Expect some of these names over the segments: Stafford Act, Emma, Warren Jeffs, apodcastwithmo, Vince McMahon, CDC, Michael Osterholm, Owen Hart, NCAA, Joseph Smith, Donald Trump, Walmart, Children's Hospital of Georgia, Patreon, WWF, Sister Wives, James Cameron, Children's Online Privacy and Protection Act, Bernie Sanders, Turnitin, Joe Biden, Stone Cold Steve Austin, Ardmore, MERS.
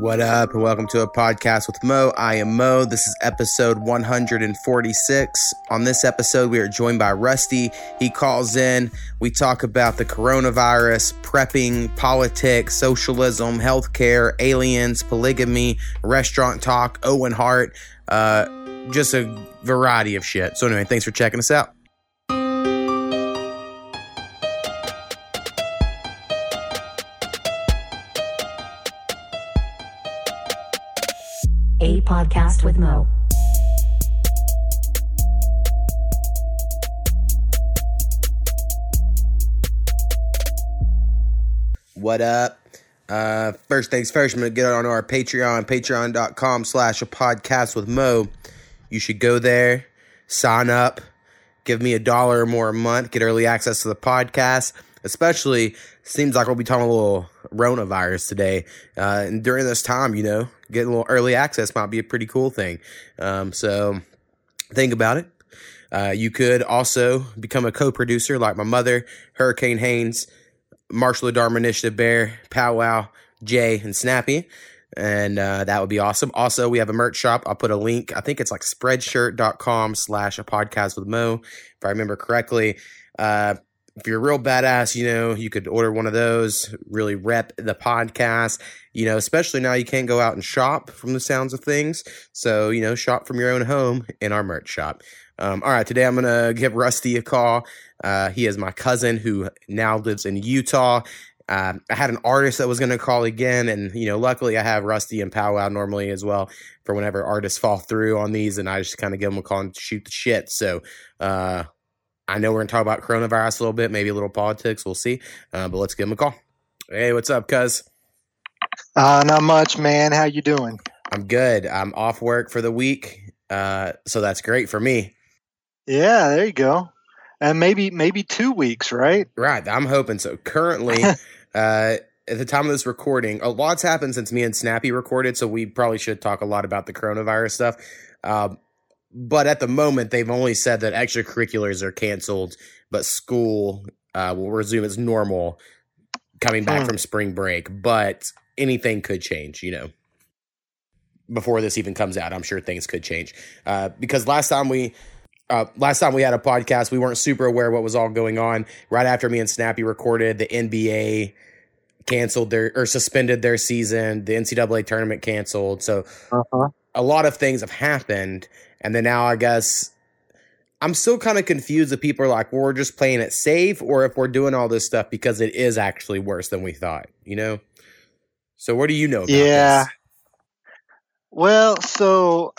What up, and welcome to A Podcast with Mo. I am Mo. This is episode 146. On this episode, we are joined by Rusty. He calls in. We talk about the coronavirus, prepping, politics, socialism, healthcare, aliens, polygamy, restaurant talk, Owen Hart, just a variety of shit. So anyway, thanks for checking us out. A Podcast with Mo. What up? First things first, I'm going to get on our Patreon, patreon.com/apodcastwithmo. You should go there, sign up, give me $1 or more a month, get early access to the podcast. Especially, seems like we'll be talking a little coronavirus today. And during this time, you know, getting a little early access might be a pretty cool thing. So think about it. You could also become a co-producer like my mother, Hurricane Haines, Marshall Adharma Initiative Bear, Pow Wow, Jay, and Snappy. And that would be awesome. Also, we have a merch shop. I'll put a link. I think it's like spreadshirt.com/apodcastwithmo, if I remember correctly. If you're a real badass, you know, you could order one of those, really rep the podcast, you know, especially now you can't go out and shop from the sounds of things. So, you know, shop from your own home in our merch shop. All right, today I'm going to give Rusty a call. He is my cousin who now lives in Utah. I had an artist that was going to call again, and, you know, luckily I have Rusty and Pow Wow normally as well for whenever artists fall through on these, and I just kind of give them a call and shoot the shit. So, I know we're going to talk about coronavirus a little bit, maybe a little politics. We'll see. But let's give him a call. Hey, what's up, cuz? Not much, man. How you doing? I'm good. I'm off work for the week, so that's great for me. Yeah, there you go. And maybe 2 weeks, right? Right. I'm hoping so. Currently, at the time of this recording, a lot's happened since me and Snappy recorded, so we probably should talk a lot about the coronavirus stuff. But at the moment, they've only said that extracurriculars are canceled, but school will resume as normal coming back from spring break. But anything could change, you know. Before this even comes out, I'm sure things could change. Because last time we had a podcast, we weren't super aware what was all going on. Right after me and Snappy recorded, the NBA canceled suspended their season. The NCAA tournament canceled. So a lot of things have happened. And then now I guess I'm still kind of confused if people are like, well, we're just playing it safe or if we're doing all this stuff because it is actually worse than we thought, you know? So what do you know about this? Well, so,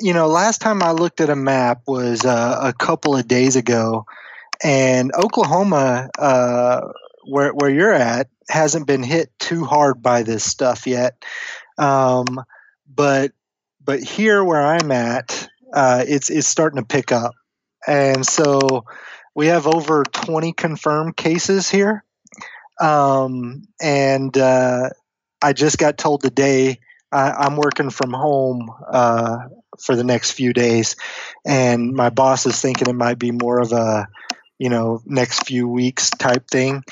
you know, last time I looked at a map was a couple of days ago, and Oklahoma, where you're at, hasn't been hit too hard by this stuff yet. But here where I'm at, it's starting to pick up. And so we have over 20 confirmed cases here. And I just got told today I'm working from home for the next few days. And my boss is thinking it might be more of a, you know, next few weeks type thing.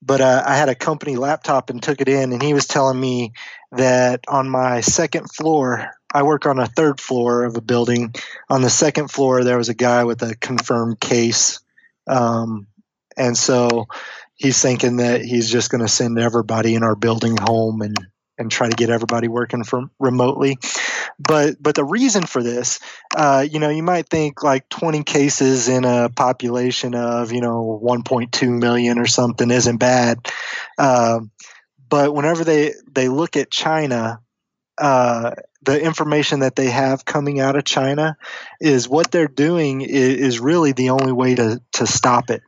But I had a company laptop and took it in, and he was telling me that on my second floor – I work on a third floor of a building. On the second floor, there was a guy with a confirmed case. And so he's thinking that he's just going to send everybody in our building home and try to get everybody working from remotely. But the reason for this, you know, you might think like 20 cases in a population of, you know, 1.2 million or something isn't bad. But whenever they look at China, the information that they have coming out of China is what they're doing is really the only way to stop it.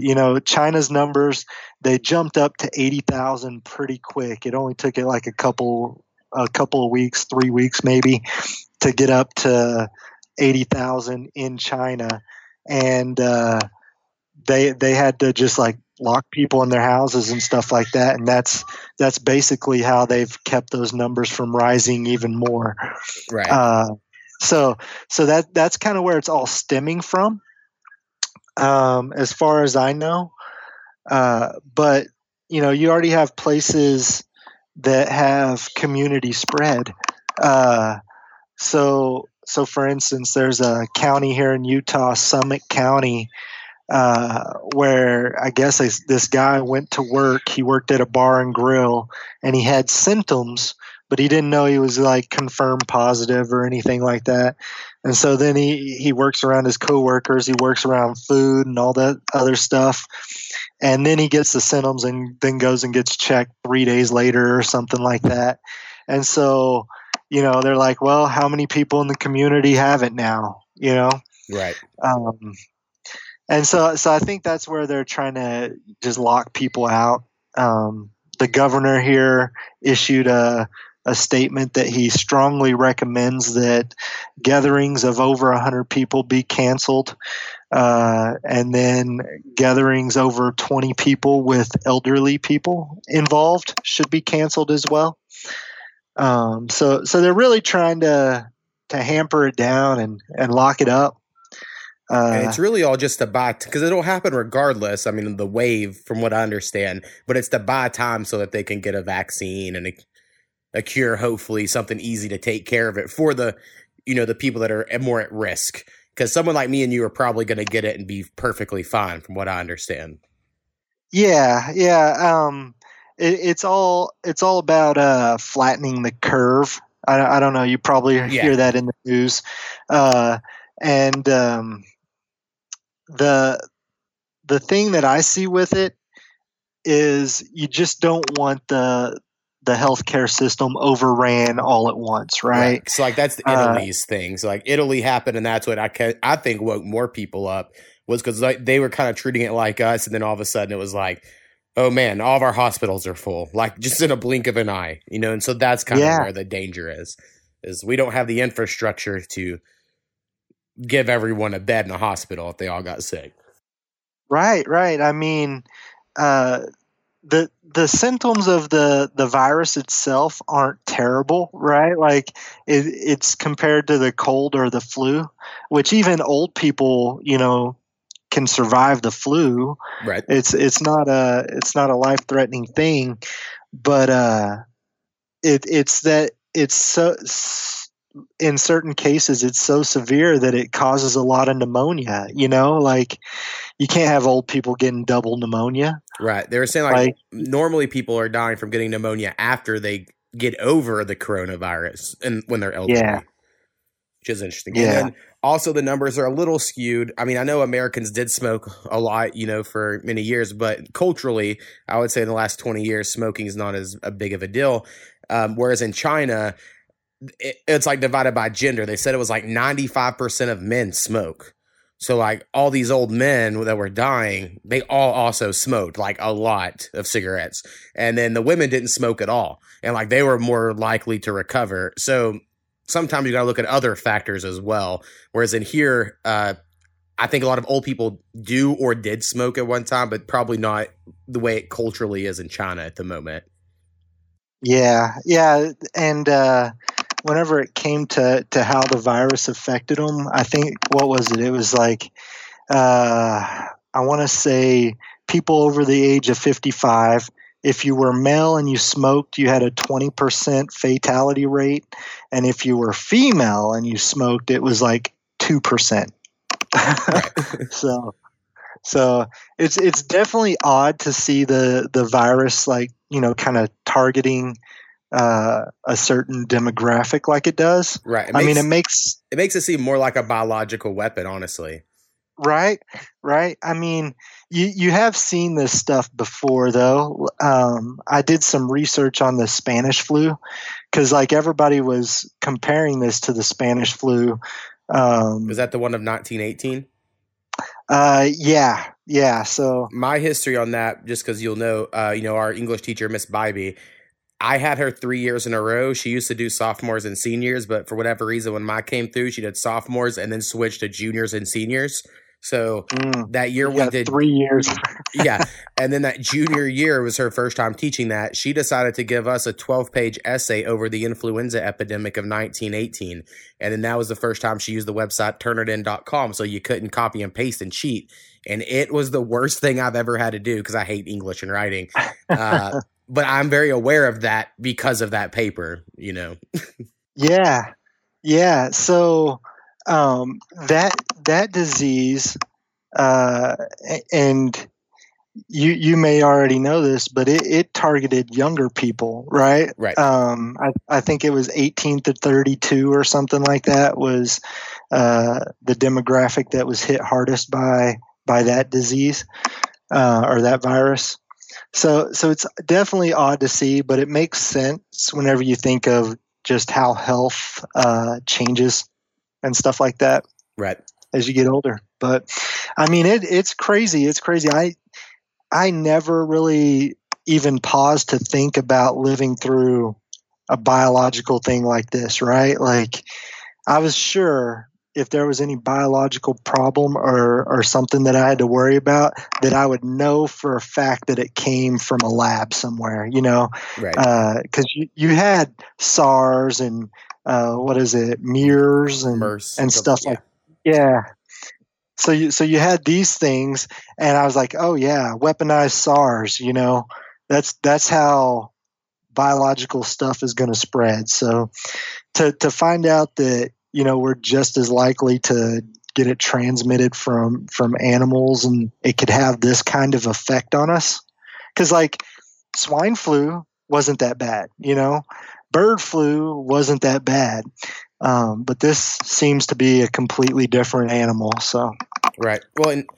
You know, China's numbers, they jumped up to 80,000 pretty quick. It only took it like a couple of weeks, 3 weeks maybe, to get up to 80,000 in China. And they had to just like lock people in their houses and stuff like that, and that's basically how they've kept those numbers from rising even more. Right. So that's kind of where it's all stemming from, as far as I know. But you know, you already have places that have community spread. So for instance, there's a county here in Utah, Summit County, where I guess this guy went to work. He worked at a bar and grill, and he had symptoms, but he didn't know he was like confirmed positive or anything like that. And so then he works around his coworkers, he works around food and all that other stuff. And then he gets the symptoms and then goes and gets checked 3 days later or something like that. And so, you know, they're like, well, how many people in the community have it now? You know? Right. And so I think that's where they're trying to just lock people out. The governor here issued a statement that he strongly recommends that gatherings of over 100 people be canceled, and then gatherings over 20 people with elderly people involved should be canceled as well. So they're really trying to hamper it down and lock it up. And it's really all just to buy, because it'll happen regardless. I mean, the wave, from what I understand, but it's to buy time so that they can get a vaccine and a cure, hopefully something easy to take care of it for the, you know, the people that are more at risk. Because someone like me and you are probably going to get it and be perfectly fine, from what I understand. Yeah. It's all about flattening the curve. I don't know. You probably hear that in the news. And the thing that I see with it is you just don't want the healthcare system overran all at once, right? So like that's the Italy's thing. So like Italy happened, and that's what I think woke more people up, was because like they were kind of treating it like us, and then all of a sudden it was like, oh man, all of our hospitals are full, like just in a blink of an eye, you know. And so that's kind of where the danger is we don't have the infrastructure to give everyone a bed in a hospital if they all got sick. Right. I mean, the symptoms of the virus itself aren't terrible, right? Like it's compared to the cold or the flu, which even old people, you know, can survive the flu. Right. It's not a life-threatening thing, but in certain cases, it's so severe that it causes a lot of pneumonia, you know, like you can't have old people getting double pneumonia. Right. They were saying like normally people are dying from getting pneumonia after they get over the coronavirus and when they're elderly, which is interesting. Yeah. And then also the numbers are a little skewed. I mean, I know Americans did smoke a lot, you know, for many years, but culturally, I would say in the last 20 years, smoking is not as big of a deal. Whereas in China, it's like divided by gender. They said it was like 95% of men smoke. So like all these old men that were dying, they all also smoked like a lot of cigarettes. And then the women didn't smoke at all. And like they were more likely to recover. So sometimes you got to look at other factors as well. Whereas in here, I think a lot of old people do or did smoke at one time, but probably not the way it culturally is in China at the moment. Yeah. And, whenever it came to how the virus affected them, I think, what was it? It was like, I want to say people over the age of 55, if you were male and you smoked, you had a 20% fatality rate. And if you were female and you smoked, it was like 2%. So it's definitely odd to see the virus, like, you know, kind of targeting a certain demographic like it does. Right. It makes it seem more like a biological weapon, honestly. Right. I mean, you have seen this stuff before though. I did some research on the Spanish flu, because like everybody was comparing this to the Spanish flu. Was that the one of 1918? Yeah. So my history on that, just because you'll know, you know, our English teacher, Miss Bybee, I had her 3 years in a row. She used to do sophomores and seniors, but for whatever reason, when mine came through, she did sophomores and then switched to juniors and seniors. So that year we did 3 years. And then that junior year was her first time teaching that. She decided to give us a 12-page essay over the influenza epidemic of 1918. And then that was the first time she used the website Turnitin.com. So you couldn't copy and paste and cheat. And it was the worst thing I've ever had to do, because I hate English and writing. But I'm very aware of that because of that paper, you know. Yeah. Yeah. So that disease, and you may already know this, but it targeted younger people, right? Right. I think it was 18 to 32 or something like that was the demographic that was hit hardest by that disease or that virus. So it's definitely odd to see, but it makes sense whenever you think of just how health changes and stuff like that. Right. As you get older. But I mean, it's crazy. It's crazy. I never really even paused to think about living through a biological thing like this, right? Like, I was sure if there was any biological problem or something that I had to worry about, that I would know for a fact that it came from a lab somewhere, you know? Right. Because you had SARS and MERS and MERS and stuff like that. Yeah. So you had these things, and I was like, oh yeah, weaponized SARS, you know, that's how biological stuff is going to spread. So to find out that, you know, we're just as likely to get it transmitted from animals, and it could have this kind of effect on us. 'Cause like swine flu wasn't that bad, you know, bird flu wasn't that bad. But this seems to be a completely different animal. So, right. Well, and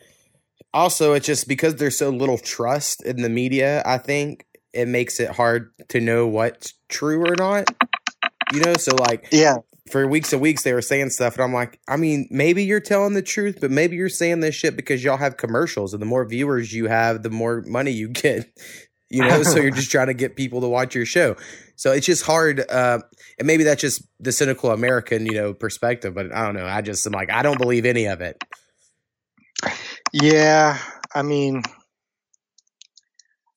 also it's just because there's so little trust in the media, I think it makes it hard to know what's true or not, you know? So like, yeah, for weeks and weeks they were saying stuff and I'm like, I mean, maybe you're telling the truth, but maybe you're saying this shit because y'all have commercials, and the more viewers you have, the more money you get, you know? So you're just trying to get people to watch your show. So it's just hard. And maybe that's just the cynical American, you know, perspective, but I don't know. I just am like, I don't believe any of it. Yeah. I mean,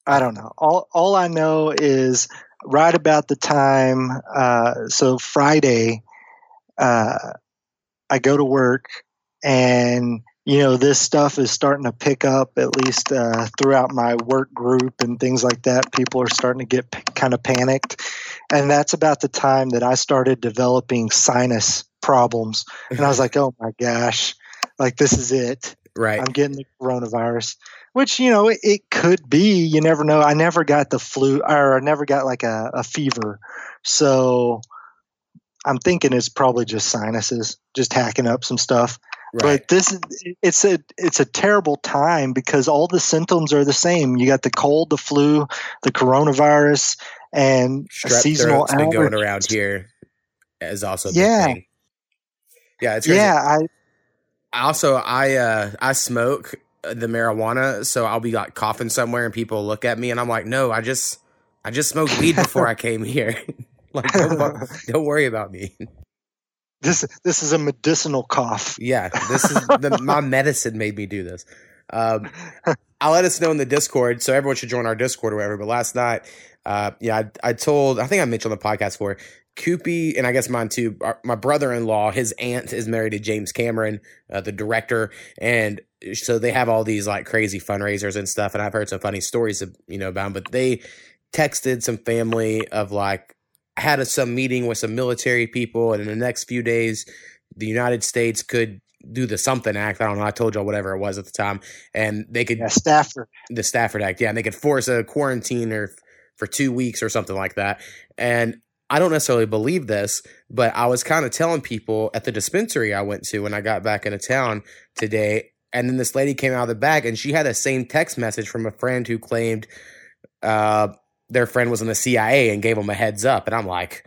I don't know. All I know is right about the time. So Friday, I go to work, and you know, this stuff is starting to pick up, at least throughout my work group and things like that. People are starting to get kind of panicked. And that's about the time that I started developing sinus problems. And I was like, oh my gosh, like this is it. Right. I'm getting the coronavirus, which, you know, it could be. You never know. I never got the flu, or I never got like a fever. So I'm thinking it's probably just sinuses, just hacking up some stuff. Right. But it's a terrible time because all the symptoms are the same. You got the cold, the flu, the coronavirus, and seasonal allergies. Strep throat's been going around here is also a big thing. Yeah, it's crazy. Yeah, I smoke the marijuana, so I'll be like coughing somewhere and people look at me and I'm like, no, I just smoked weed before I came here. Like, don't worry about me. This is a medicinal cough. Yeah, this is my medicine made me do this. I'll let us know in the Discord, so everyone should join our Discord or whatever. But last night, I think I mentioned on the podcast before, Koopy, and I guess mine too, my brother-in-law, his aunt is married to James Cameron, the director, and so they have all these like crazy fundraisers and stuff. And I've heard some funny stories, you know, about them, but they texted some family of like. Had some meeting with some military people, and in the next few days, the United States could do the Something Act. I don't know. I told y'all whatever it was at the time, and they could the Stafford Act, yeah, and they could force a quarantine or for 2 weeks or something like that. And I don't necessarily believe this, but I was kind of telling people at the dispensary I went to when I got back into town today, and then this lady came out of the back, and she had the same text message from a friend who claimed, their friend was in the CIA and gave them a heads up. And I'm like,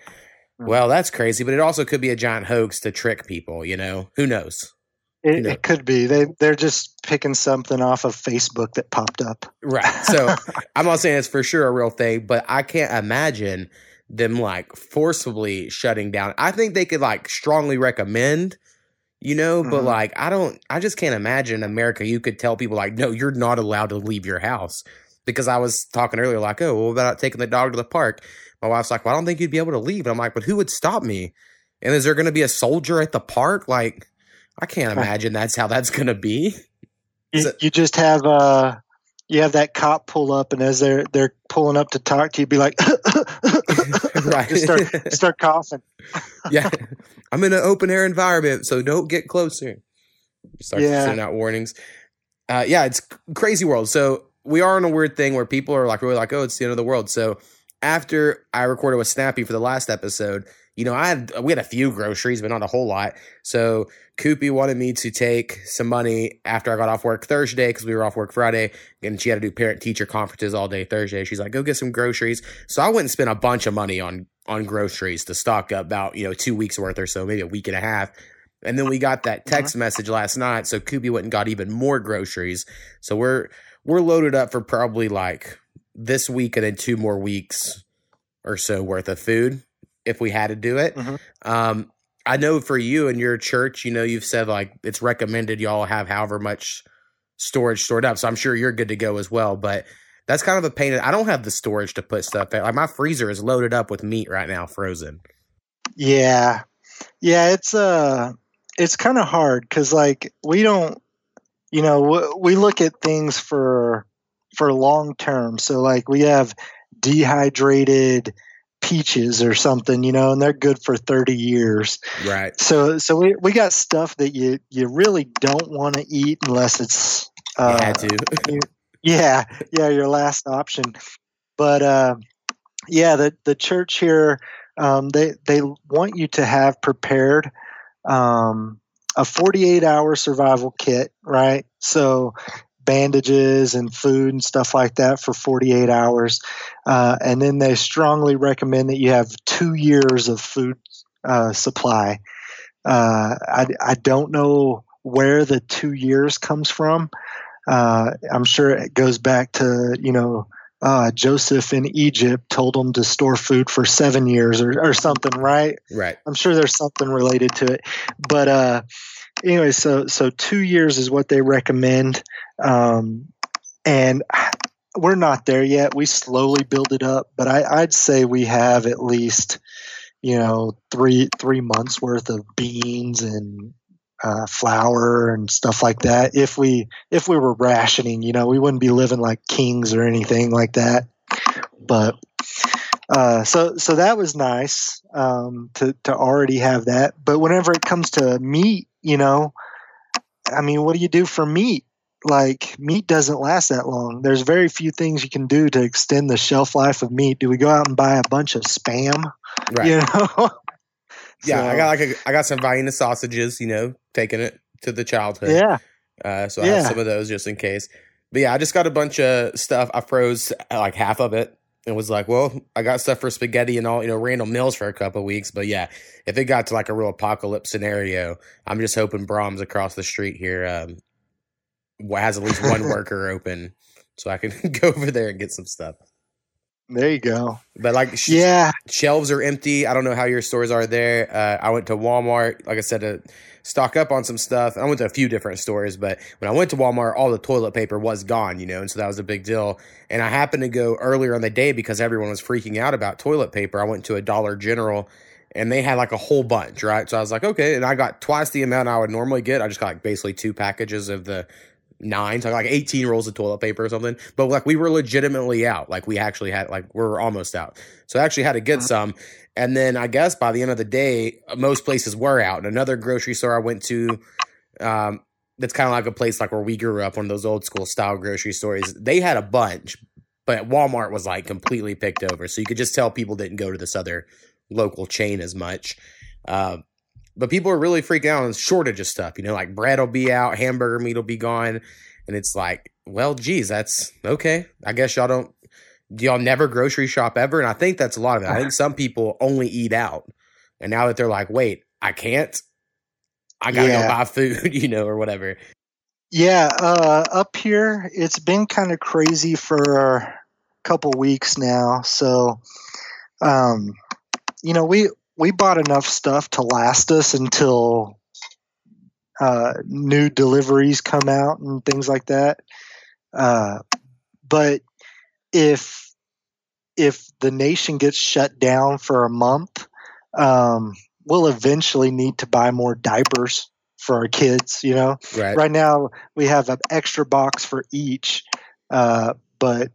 well, that's crazy. But it also could be a giant hoax to trick people, you know? Who knows? It could be. They're just picking something off of Facebook that popped up. Right. So I'm not saying it's for sure a real thing, but I can't imagine them like forcibly shutting down. I think they could like strongly recommend, you know, but like I just can't imagine America. You could tell people like, no, you're not allowed to leave your house. Because I was talking earlier, like, oh, what about taking the dog to the park? My wife's like, well, I don't think you'd be able to leave. And I'm like, but who would stop me? And is there going to be a soldier at the park? Like, I can't imagine that's how that's going to be. You just have you have that cop pull up, and as they're pulling up to talk to you, be like, right, just start coughing. Yeah, I'm in an open air environment, so don't get closer. Start sending out warnings. Yeah, it's crazy world. So we are in a weird thing where people are like, really like, oh, it's the end of the world. So after I recorded with Snappy for the last episode, you know, we had a few groceries, but not a whole lot. So Koopy wanted me to take some money after I got off work Thursday because we were off work Friday, and she had to do parent-teacher conferences all day Thursday. She's like, go get some groceries. So I went and spent a bunch of money on groceries to stock up about, you know, 2 weeks worth or so, maybe a week and a half. And then we got that text message last night, so Koopy went and got even more groceries. So we're loaded up for probably like this week and then 2 more weeks or so worth of food, if we had to do it. Mm-hmm. I know for you and your church, you know, you've said like it's recommended y'all have however much storage stored up. So I'm sure you're good to go as well, but that's kind of a pain. I don't have the storage to put stuff in. Like my freezer is loaded up with meat right now, frozen. Yeah. Yeah. It's kind of hard. Cause like we don't, you know, we look at things for long term. So like we have dehydrated peaches or something, you know, and they're good for 30 years. Right. So we got stuff that you really don't want to eat unless it's your last option. But the church here, they want you to have prepared a 48-hour survival kit, right? So bandages and food and stuff like that for 48 hours. And then they strongly recommend that you have 2 years of food supply. I don't know where the 2 years comes from. I'm sure it goes back to, you know, Joseph in Egypt told them to store food for 7 years or something, right? Right. I'm sure there's something related to it. But anyway, so 2 years is what they recommend. And we're not there yet. We slowly build it up, but I'd say we have at least, you know, three months worth of beans and flour and stuff like that. If we were rationing, you know, we wouldn't be living like kings or anything like that. But so that was nice to already have that. But whenever it comes to meat, you know, I mean, what do you do for meat? Like meat doesn't last that long. There's very few things you can do to extend the shelf life of meat. Do we go out and buy a bunch of Spam? Right. You know? Yeah, so, I got some Vienna sausages, you know, taking it to the childhood. Yeah. I have some of those just in case. But yeah, I just got a bunch of stuff. I froze like half of it and was like, well, I got stuff for spaghetti and all, you know, random meals for a couple of weeks. But yeah, if it got to like a real apocalypse scenario, I'm just hoping Brahms across the street here has at least one worker open so I can go over there and get some stuff. There you go. But like, shelves are empty. I don't know how your stores are there. I went to Walmart, like I said, to stock up on some stuff. I went to a few different stores, but when I went to Walmart, all the toilet paper was gone, you know, and so that was a big deal. And I happened to go earlier on the day because everyone was freaking out about toilet paper. I went to a Dollar General and they had like a whole bunch, right? So I was like, okay. And I got twice the amount I would normally get. I just got like basically 2 packages of the 9, so like 18 rolls of toilet paper or something. But like we were legitimately out. Like we actually had, like we were almost out. So I actually had to get some. And then I guess by the end of the day, most places were out. And another grocery store I went to, that's kind of like a place like where we grew up, one of those old school style grocery stores. They had a bunch, but Walmart was like completely picked over. So you could just tell people didn't go to this other local chain as much. But people are really freaking out on shortage of stuff, you know, like bread will be out, hamburger meat will be gone. And it's like, well, geez, that's okay. I guess y'all do y'all never grocery shop ever? And I think that's a lot of it. I think some people only eat out. And now that they're like, wait, I can't, I got to go buy food, you know, or whatever. Yeah. Up here, it's been kind of crazy for a couple weeks now. So, you know, we bought enough stuff to last us until new deliveries come out and things like that. But if the nation gets shut down for a month, we'll eventually need to buy more diapers for our kids, you know? Right now we have an extra box for each. But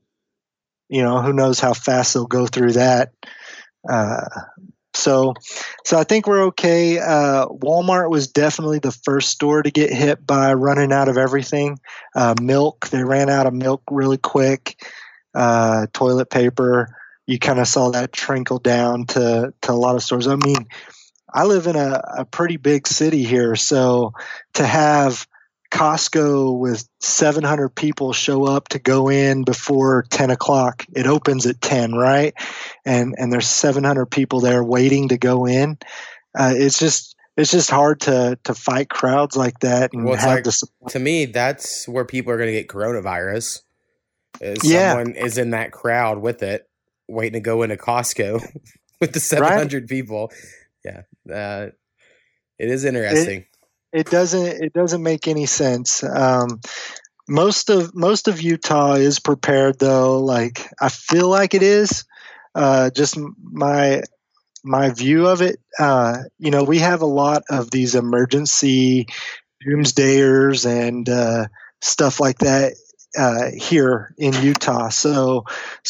you know, who knows how fast they'll go through that. So I think we're okay. Walmart was definitely the first store to get hit by running out of everything. Milk, they ran out of milk really quick. Toilet paper, you kind of saw that trickle down to a lot of stores. I mean, I live in a pretty big city here, so to have Costco with 700 people show up to go in before 10 o'clock. It opens at 10, right? And there's 700 people there waiting to go in. It's just hard to fight crowds like that. And to me, that's where people are going to get coronavirus. Someone is in that crowd with it, waiting to go into Costco with the 700 people. Yeah. It is interesting. It doesn't make any sense. Most of Utah is prepared though. Like I feel like it is, just my view of it. You know, we have a lot of these emergency doomsdayers and, stuff like that, here in Utah. So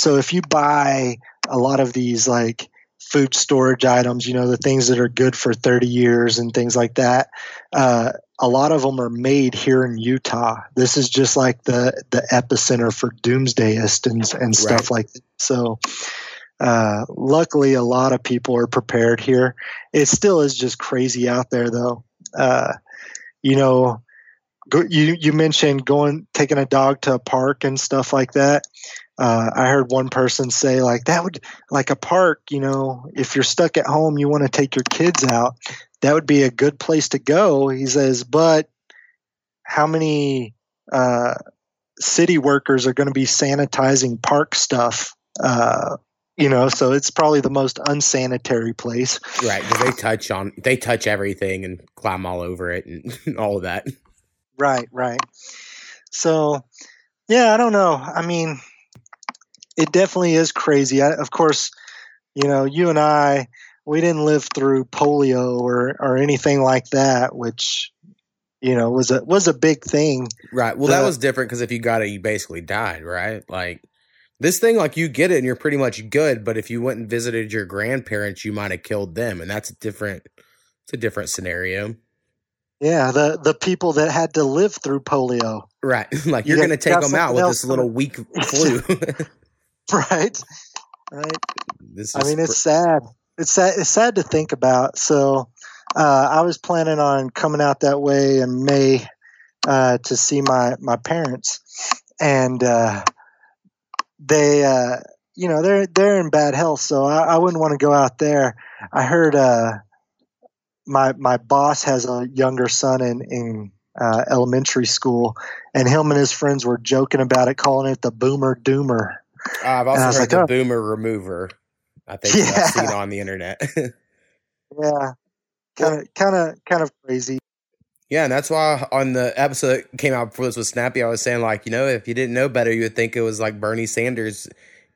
if you buy a lot of these like food storage items, you know, the things that are good for 30 years and things like that. A lot of them are made here in Utah. This is just like the epicenter for doomsdayists and stuff like that. So luckily a lot of people are prepared here. It still is just crazy out there though. You know, you mentioned taking a dog to a park and stuff like that. I heard one person say like that would like a park, you know, if you're stuck at home, you want to take your kids out. That would be a good place to go. He says, but how many city workers are going to be sanitizing park stuff? You know, so it's probably the most unsanitary place. Right. Because they touch everything and climb all over it and all of that. Right. Right. So, yeah, I don't know. I mean, it definitely is crazy. Of course, you know, you and I, we didn't live through polio or anything like that, which, you know, was a big thing. Right. Well, that was different because if you got it, you basically died, right? Like this thing, like you get it and you're pretty much good. But if you went and visited your grandparents, you might have killed them. And that's a different scenario. Yeah, the people that had to live through polio. Right. Like you're going to take them out with this little weak flu. Right. It's sad. It's sad to think about. So I was planning on coming out that way in May to see my parents, and they, you know, they're in bad health, so I wouldn't want to go out there. I heard my boss has a younger son in elementary school, and him and his friends were joking about it, calling it the Boomer Doomer. I've also heard the Boomer Remover. I think I've seen on the internet. Yeah, kind of crazy. Yeah, and that's why on the episode that came out before this with Snappy, I was saying like, you know, if you didn't know better, you would think it was like Bernie Sanders'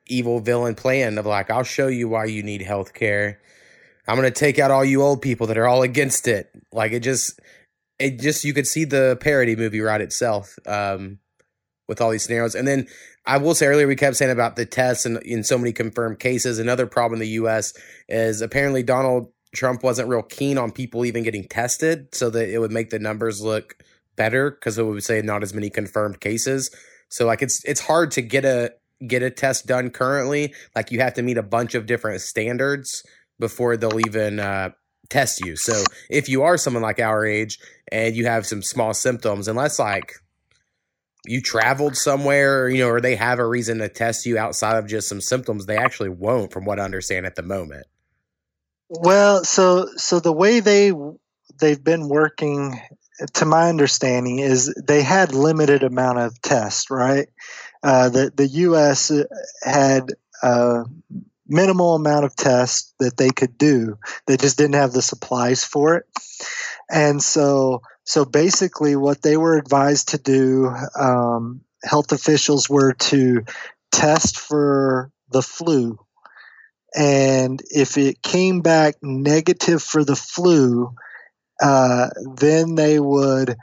evil villain plan of like, I'll show you why you need health care. I'm gonna take out all you old people that are all against it. Like it just you could see the parody movie right itself. With all these scenarios. And then I will say earlier, we kept saying about the tests and in so many confirmed cases. Another problem in the U.S. is apparently Donald Trump wasn't real keen on people even getting tested so that it would make the numbers look better because it would say not as many confirmed cases. So like it's hard to get a test done currently. Like you have to meet a bunch of different standards before they'll even test you. So if you are someone like our age and you have some small symptoms, unless like you traveled somewhere, you know, or they have a reason to test you outside of just some symptoms, they actually won't, from what I understand at the moment. Well, so the way they've been working, to my understanding, is they had limited amount of tests, right? The U.S. had a minimal amount of tests that they could do. They just didn't have the supplies for it. And so basically what they were advised to do, health officials were to test for the flu. And if it came back negative for the flu, then they would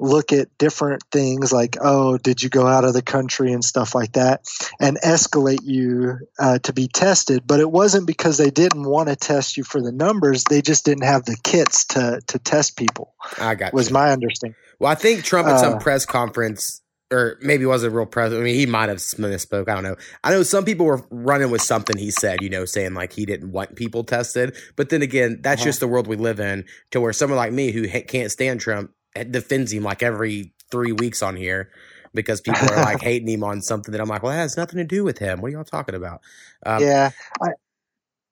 look at different things like, oh, did you go out of the country and stuff like that, and escalate you to be tested. But it wasn't because they didn't want to test you for the numbers. They just didn't have the kits to test people. I got was you. My understanding. Well, I think Trump at some press conference, or maybe it wasn't a real press. I mean, he might have misspoke. I don't know. I know some people were running with something he said, you know, saying like he didn't want people tested. But then again, that's just the world we live in, to where someone like me who can't stand Trump defends him like every 3 weeks on here because people are like hating him on something that I'm like, well, that has nothing to do with him. What are y'all talking about? Yeah.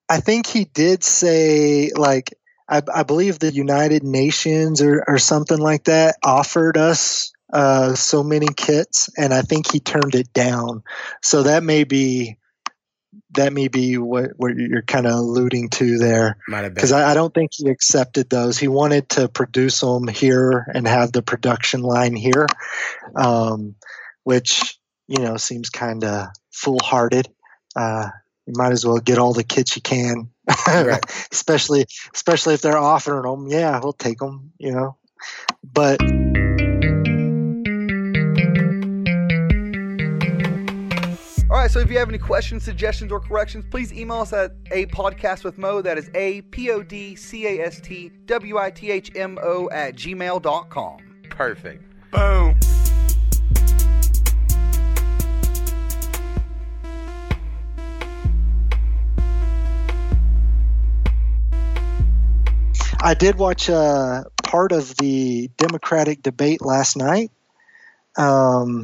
I think he did say like, I believe the United Nations or something like that offered us so many kits, and I think he turned it down. So that may be what you're kind of alluding to there. Might have been. Because I don't think he accepted those. He wanted to produce them here and have the production line here, which, you know, seems kind of foolhardy. You might as well get all the kits you can, right. especially if they're offering them. Yeah, we'll take them, you know. But all right, so if you have any questions, suggestions, or corrections, please email us at apodcastwithmo. That is apodcastwithmo@gmail.com. Perfect. Boom. I did watch part of the Democratic debate last night. So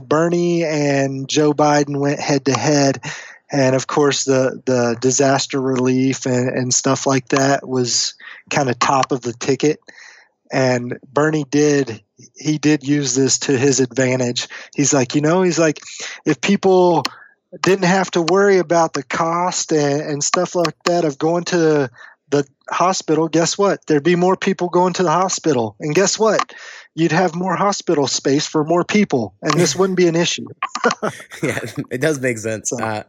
Bernie and Joe Biden went head to head, and of course the disaster relief and stuff like that was kind of top of the ticket. And Bernie did use this to his advantage. He's like, you know, he's like, if people didn't have to worry about the cost and stuff like that of going to the hospital, guess what? There'd be more people going to the hospital. And guess what? You'd have more hospital space for more people, and this wouldn't be an issue. Yeah, it does make sense. Right.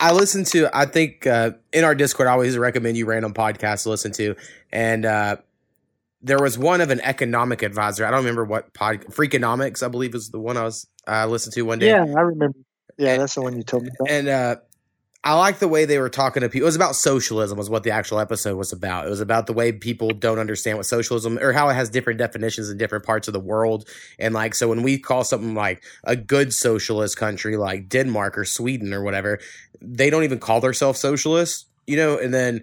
I listen to, I think in our Discord, I always recommend you random podcasts to listen to. And there was one of an economic advisor. I don't remember what Freakonomics, I believe, is the one I was listened to one day. Yeah, I remember. Yeah, that's the one you told me about. And I like the way they were talking to people. It was about socialism, was what the actual episode was about. It was about the way people don't understand what socialism, or how it has different definitions in different parts of the world. And like, so when we call something like a good socialist country, like Denmark or Sweden or whatever, they don't even call themselves socialist, you know. And then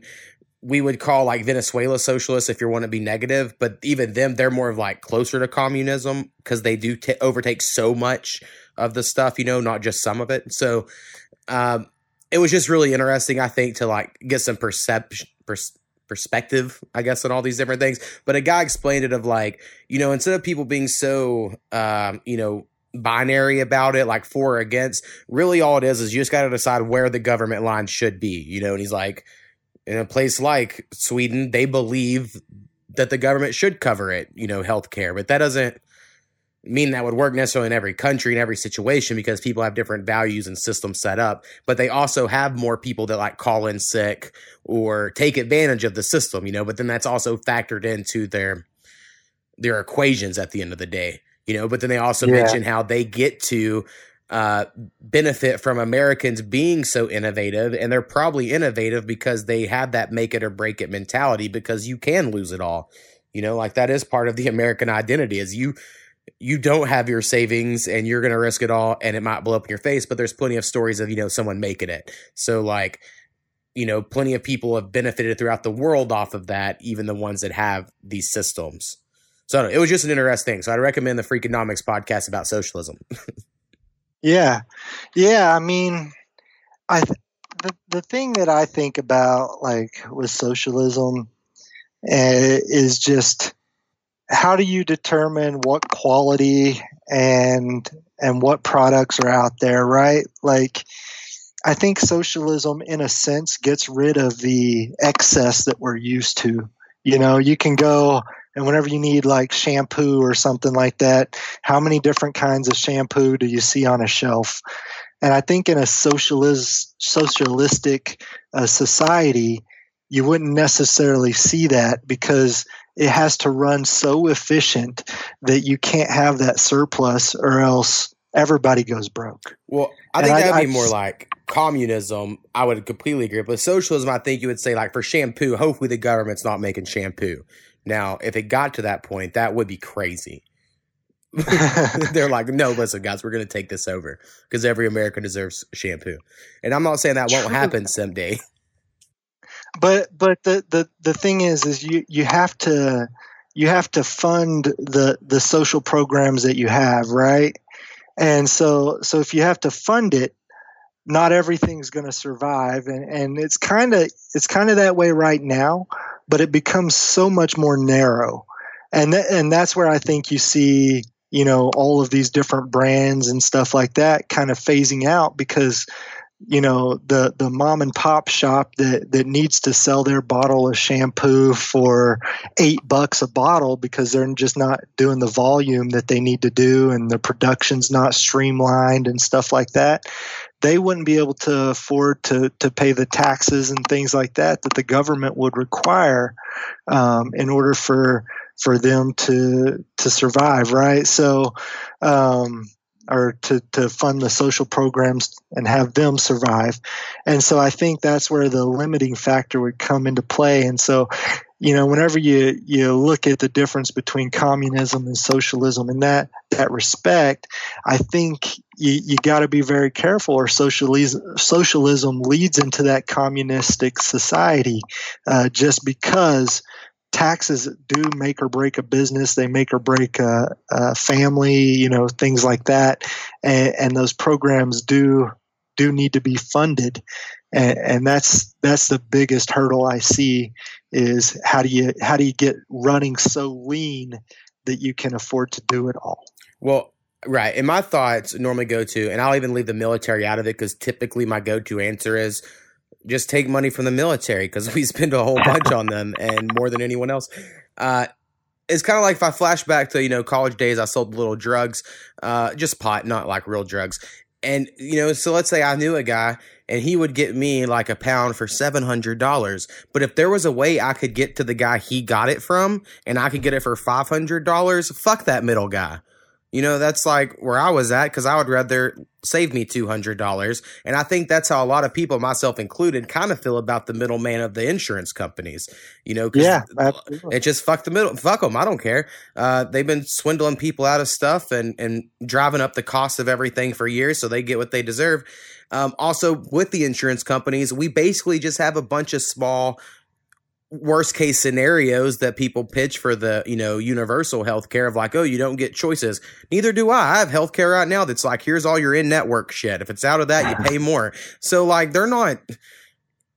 we would call like Venezuela socialist if you want to be negative, but even them, they're more of like closer to communism because they do overtake so much of the stuff, you know, not just some of it. So, it was just really interesting, I think, to like get some perspective, I guess, on all these different things. But a guy explained it of like, you know, instead of people being so, you know, binary about it, like for or against, really all it is you just got to decide where the government line should be, you know. And he's like, in a place like Sweden, they believe that the government should cover it, you know, healthcare, but that doesn't mean that would work necessarily in every country, in every situation, because people have different values and systems set up, but they also have more people that like call in sick or take advantage of the system, you know. But then that's also factored into their equations at the end of the day, you know. But then they also mention how they get to benefit from Americans being so innovative, and they're probably innovative because they have that make it or break it mentality, because you can lose it all, you know. Like that is part of the American identity, is you don't have your savings and you're going to risk it all and it might blow up in your face. But there's plenty of stories of, you know, someone making it. So like, you know, plenty of people have benefited throughout the world off of that, even the ones that have these systems. So it was just an interesting thing. So I'd recommend the Freakonomics podcast about socialism. Yeah. Yeah. I mean, the thing that I think about like with socialism is just, how do you determine what quality and what products are out there, right? Like, I think socialism, in a sense, gets rid of the excess that we're used to. You know, you can go and whenever you need like shampoo or something like that, how many different kinds of shampoo do you see on a shelf? And I think in a socialistic society, you wouldn't necessarily see that, because it has to run so efficient that you can't have that surplus, or else everybody goes broke. Well, I think that would be more like communism. I would completely agree. But socialism, I think you would say, like, for shampoo, hopefully the government's not making shampoo. Now, if it got to that point, that would be crazy. They're like, no, listen, guys, we're going to take this over because every American deserves shampoo. And I'm not saying that won't happen someday. But the thing is you have to fund the social programs that you have, right? And so if you have to fund it, not everything's going to survive, and it's kind of that way right now, but it becomes so much more narrow, and that's where I think you see, you know, all of these different brands and stuff like that kind of phasing out, because, you know, the mom and pop shop that needs to sell their bottle of shampoo for $8 a bottle because they're just not doing the volume that they need to do, and the production's not streamlined and stuff like that. They wouldn't be able to afford to pay the taxes and things like that the government would require in order for them to survive, right? So or to fund the social programs and have them survive. And so I think that's where the limiting factor would come into play. And so, you know, whenever you look at the difference between communism and socialism in that respect, I think you got to be very careful, or socialism leads into that communistic society just because taxes do make or break a business. They make or break a family, you know, things like that. And those programs do need to be funded. And that's the biggest hurdle I see, is how do you get running so lean that you can afford to do it all? Well, right. And my thoughts normally go to, and I'll even leave the military out of it, because typically my go-to answer is, just take money from the military, because we spend a whole bunch on them, and more than anyone else. It's kind of like if I flash back to, you know, college days, I sold little drugs, just pot, not like real drugs. And, you know, so let's say I knew a guy and he would get me like a pound for $700. But if there was a way I could get to the guy he got it from and I could get it for $500, fuck that middle guy. You know, that's like where I was at, because I would rather save me $200. And I think that's how a lot of people, myself included, kind of feel about the middleman of the insurance companies. You know, because it just fuck them. I don't care. They've been swindling people out of stuff and driving up the cost of everything for years, so they get what they deserve. Also, with the insurance companies, we basically just have a bunch of small worst case scenarios that people pitch for the, you know, universal healthcare of like, oh, you don't get choices. Neither do I. I have healthcare right now that's like, here's all your in-network shit. If it's out of that, you pay more. So like, they're not,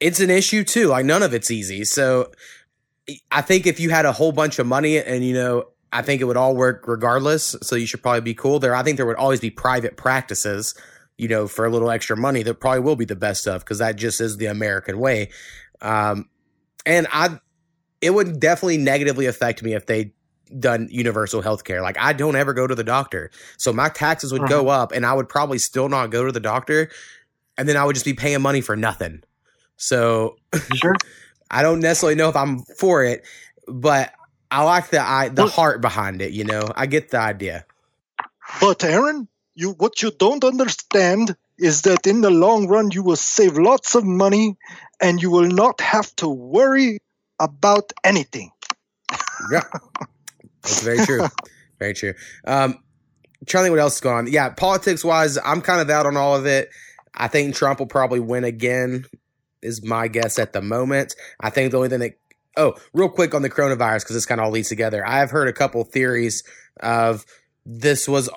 it's an issue too. Like, none of it's easy. So I think if you had a whole bunch of money, and, you know, I think it would all work regardless. So you should probably be cool there. I think there would always be private practices, you know, for a little extra money that probably will be the best stuff, because that just is the American way. And it would definitely negatively affect me if they done universal healthcare. Like, I don't ever go to the doctor, so my taxes would go up, and I would probably still not go to the doctor, and then I would just be paying money for nothing. So, sure. I don't necessarily know if I'm for it, but I like the heart behind it. You know, I get the idea. But Aaron, what you don't understand is that in the long run, you will save lots of money, and you will not have to worry about anything. Yeah, that's very true. Very true. Trying to think what else is going on. Yeah, politics-wise, I'm kind of out on all of it. I think Trump will probably win again, is my guess at the moment. I think the only thing that – oh, real quick on the coronavirus, because this kind of all leads together. I have heard a couple theories of this was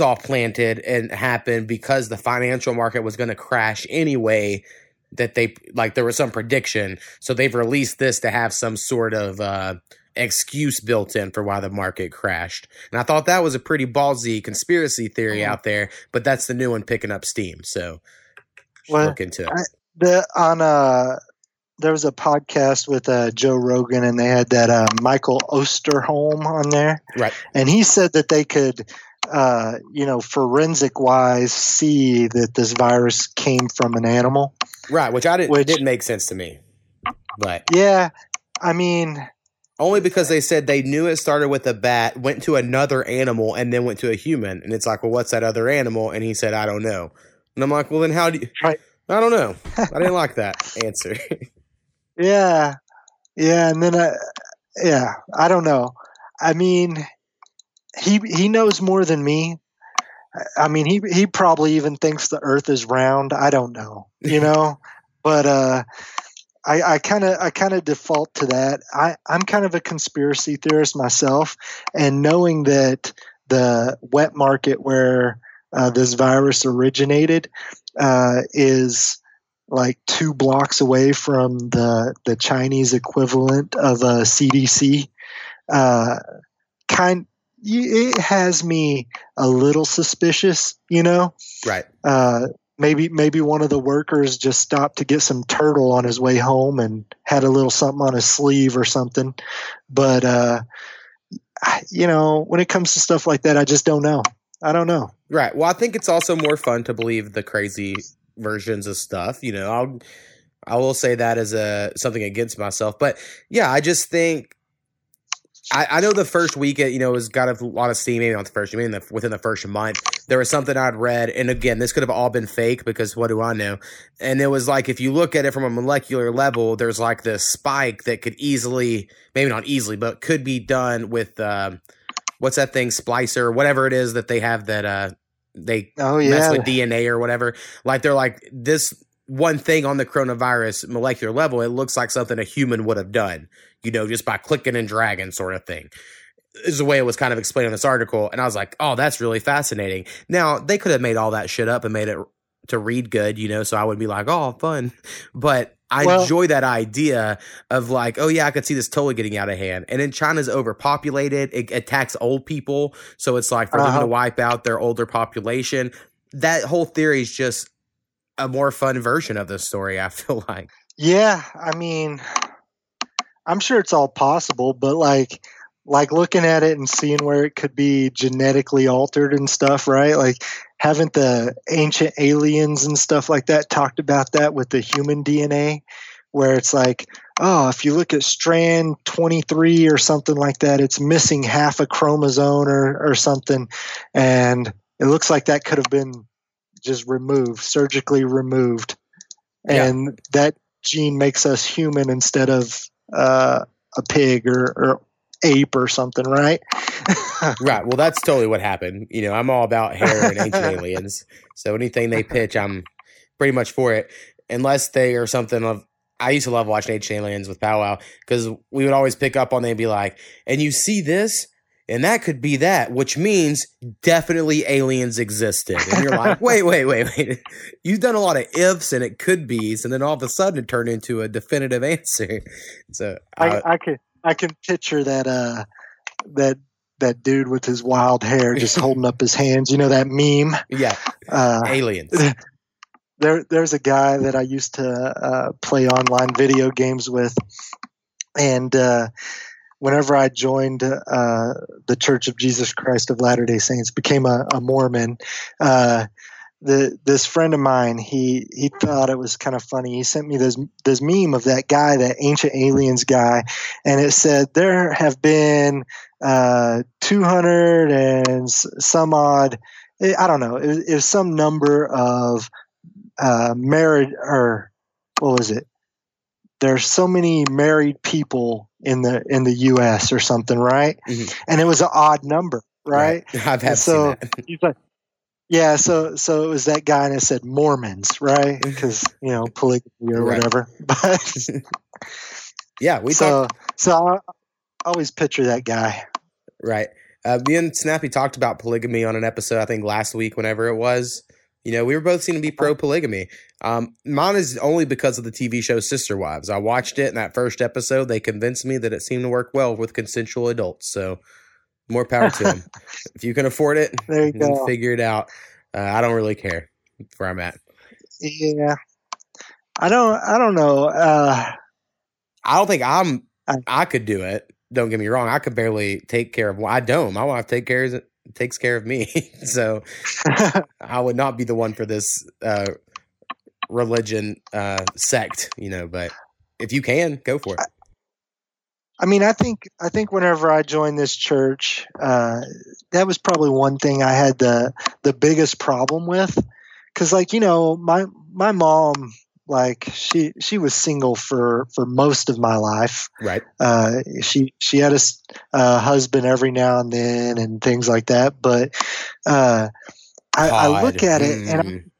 all planted and happened because the financial market was going to crash anyway, that they like there was some prediction. So they've released this to have some sort of excuse built in for why the market crashed. And I thought that was a pretty ballsy conspiracy theory out there, but that's the new one picking up steam. So look into it. There was a podcast with Joe Rogan, and they had that Michael Osterholm on there. Right. And he said that they could you know, forensic wise, see that this virus came from an animal, right? Which didn't make sense to me, but yeah, I mean, Only because they said they knew it started with a bat, went to another animal, and then went to a human. And it's like, well, what's that other animal? And he said, I don't know. And I'm like, well, then how do you? Right. I don't know. I didn't like that answer. Yeah. Yeah. And then, I don't know. I mean, he knows more than me. I mean, he probably even thinks the earth is round. I don't know, you know, but, I kind of default to that. I'm kind of a conspiracy theorist myself, and knowing that the wet market where this virus originated is like 2 blocks away from the Chinese equivalent of a CDC, it has me a little suspicious, you know? Right. Maybe one of the workers just stopped to get some turtle on his way home and had a little something on his sleeve or something. But, you know, when it comes to stuff like that, I just don't know. I don't know. Right. Well, I think it's also more fun to believe the crazy versions of stuff. You know, I will say that as something against myself. But, yeah, I just think I know the first week, you know, it was got a lot of steam, maybe not the first, maybe within the first month. There was something I'd read, and again, this could have all been fake because what do I know? And it was like, if you look at it from a molecular level, there's like this spike that could easily, maybe not easily, but could be done with, what's that thing, splicer, whatever it is that they have that they mess with DNA or whatever. Like they're like, this one thing on the coronavirus molecular level, it looks like something a human would have done. You know, just by clicking and dragging sort of thing is the way it was kind of explained in this article. And I was like, oh, that's really fascinating. Now, they could have made all that shit up and made it to read good, you know, so I would be like, oh, fun. But I enjoy that idea of like, oh, yeah, I could see this totally getting out of hand. And then China's overpopulated. It attacks old people. So it's like for them to wipe out their older population. That whole theory is just a more fun version of this story, I feel like. Yeah, I mean, I'm sure it's all possible, but like looking at it and seeing where it could be genetically altered and stuff, right? Like, haven't the ancient aliens and stuff like that talked about that with the human DNA, where it's like, oh, if you look at strand 23 or something like that, it's missing half a chromosome or something. And it looks like that could have been just removed, surgically removed. And that gene makes us human instead of a pig or ape or something, right? Right. Well, that's totally what happened. You know, I'm all about hair and ancient aliens. So anything they pitch, I'm pretty much for it. Unless they are something of, I used to love watching Ancient Aliens with Pow Wow because we would always pick up on they'd be like, and you see this, and that could be that, which means definitely aliens existed. And you're like, wait. You've done a lot of ifs and it could be's, and then all of a sudden it turned into a definitive answer. So I can picture that dude with his wild hair just holding up his hands. You know that meme? Yeah, aliens. There's a guy that I used to play online video games with, and whenever I joined the Church of Jesus Christ of Latter-day Saints, became a Mormon, this friend of mine, he thought it was kind of funny. He sent me this meme of that guy, that ancient aliens guy, and it said there have been 200 and some odd, I don't know, it was some number of married, or what was it? There's so many married people in the U.S. or something, right? Mm-hmm. And it was an odd number, right? Yeah, I've had so seen that. He's like, yeah, so it was that guy, and it said Mormons, right? Because you know polygamy or whatever. But yeah, I always picture that guy, right? Me and Snappy talked about polygamy on an episode, I think last week, whenever it was. You know, we were both seen to be pro polygamy. Mine is only because of the TV show Sister Wives. I watched it in that first episode. They convinced me that it seemed to work well with consensual adults. So more power to them. If you can afford it, there you go. Figure it out. I don't really care where I'm at. Yeah. I don't know. I don't think I could do it. Don't get me wrong. I could barely take care of one. I don't. My wife takes care of me. So I would not be the one for this religion sect, you know, but if you can, go for it. I mean, I think whenever I joined this church, that was probably one thing I had the biggest problem with, because, like, you know, my mom, like, she was single for most of my life. Right. She had a husband every now and then and things like that. But I look at it and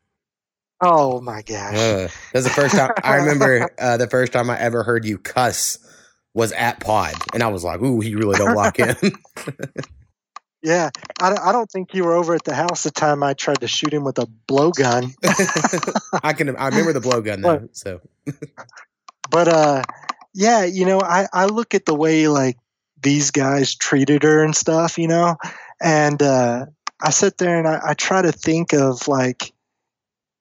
oh my gosh! That's the first time I remember. The first time I ever heard you cuss was at Pod, and I was like, ooh, he really don't lock in. Yeah. I don't think you were over at the house the time I tried to shoot him with a blowgun. I remember the blowgun though. Yeah, you know, I look at the way, like, these guys treated her and stuff, you know, and I sit there and I try to think of, like,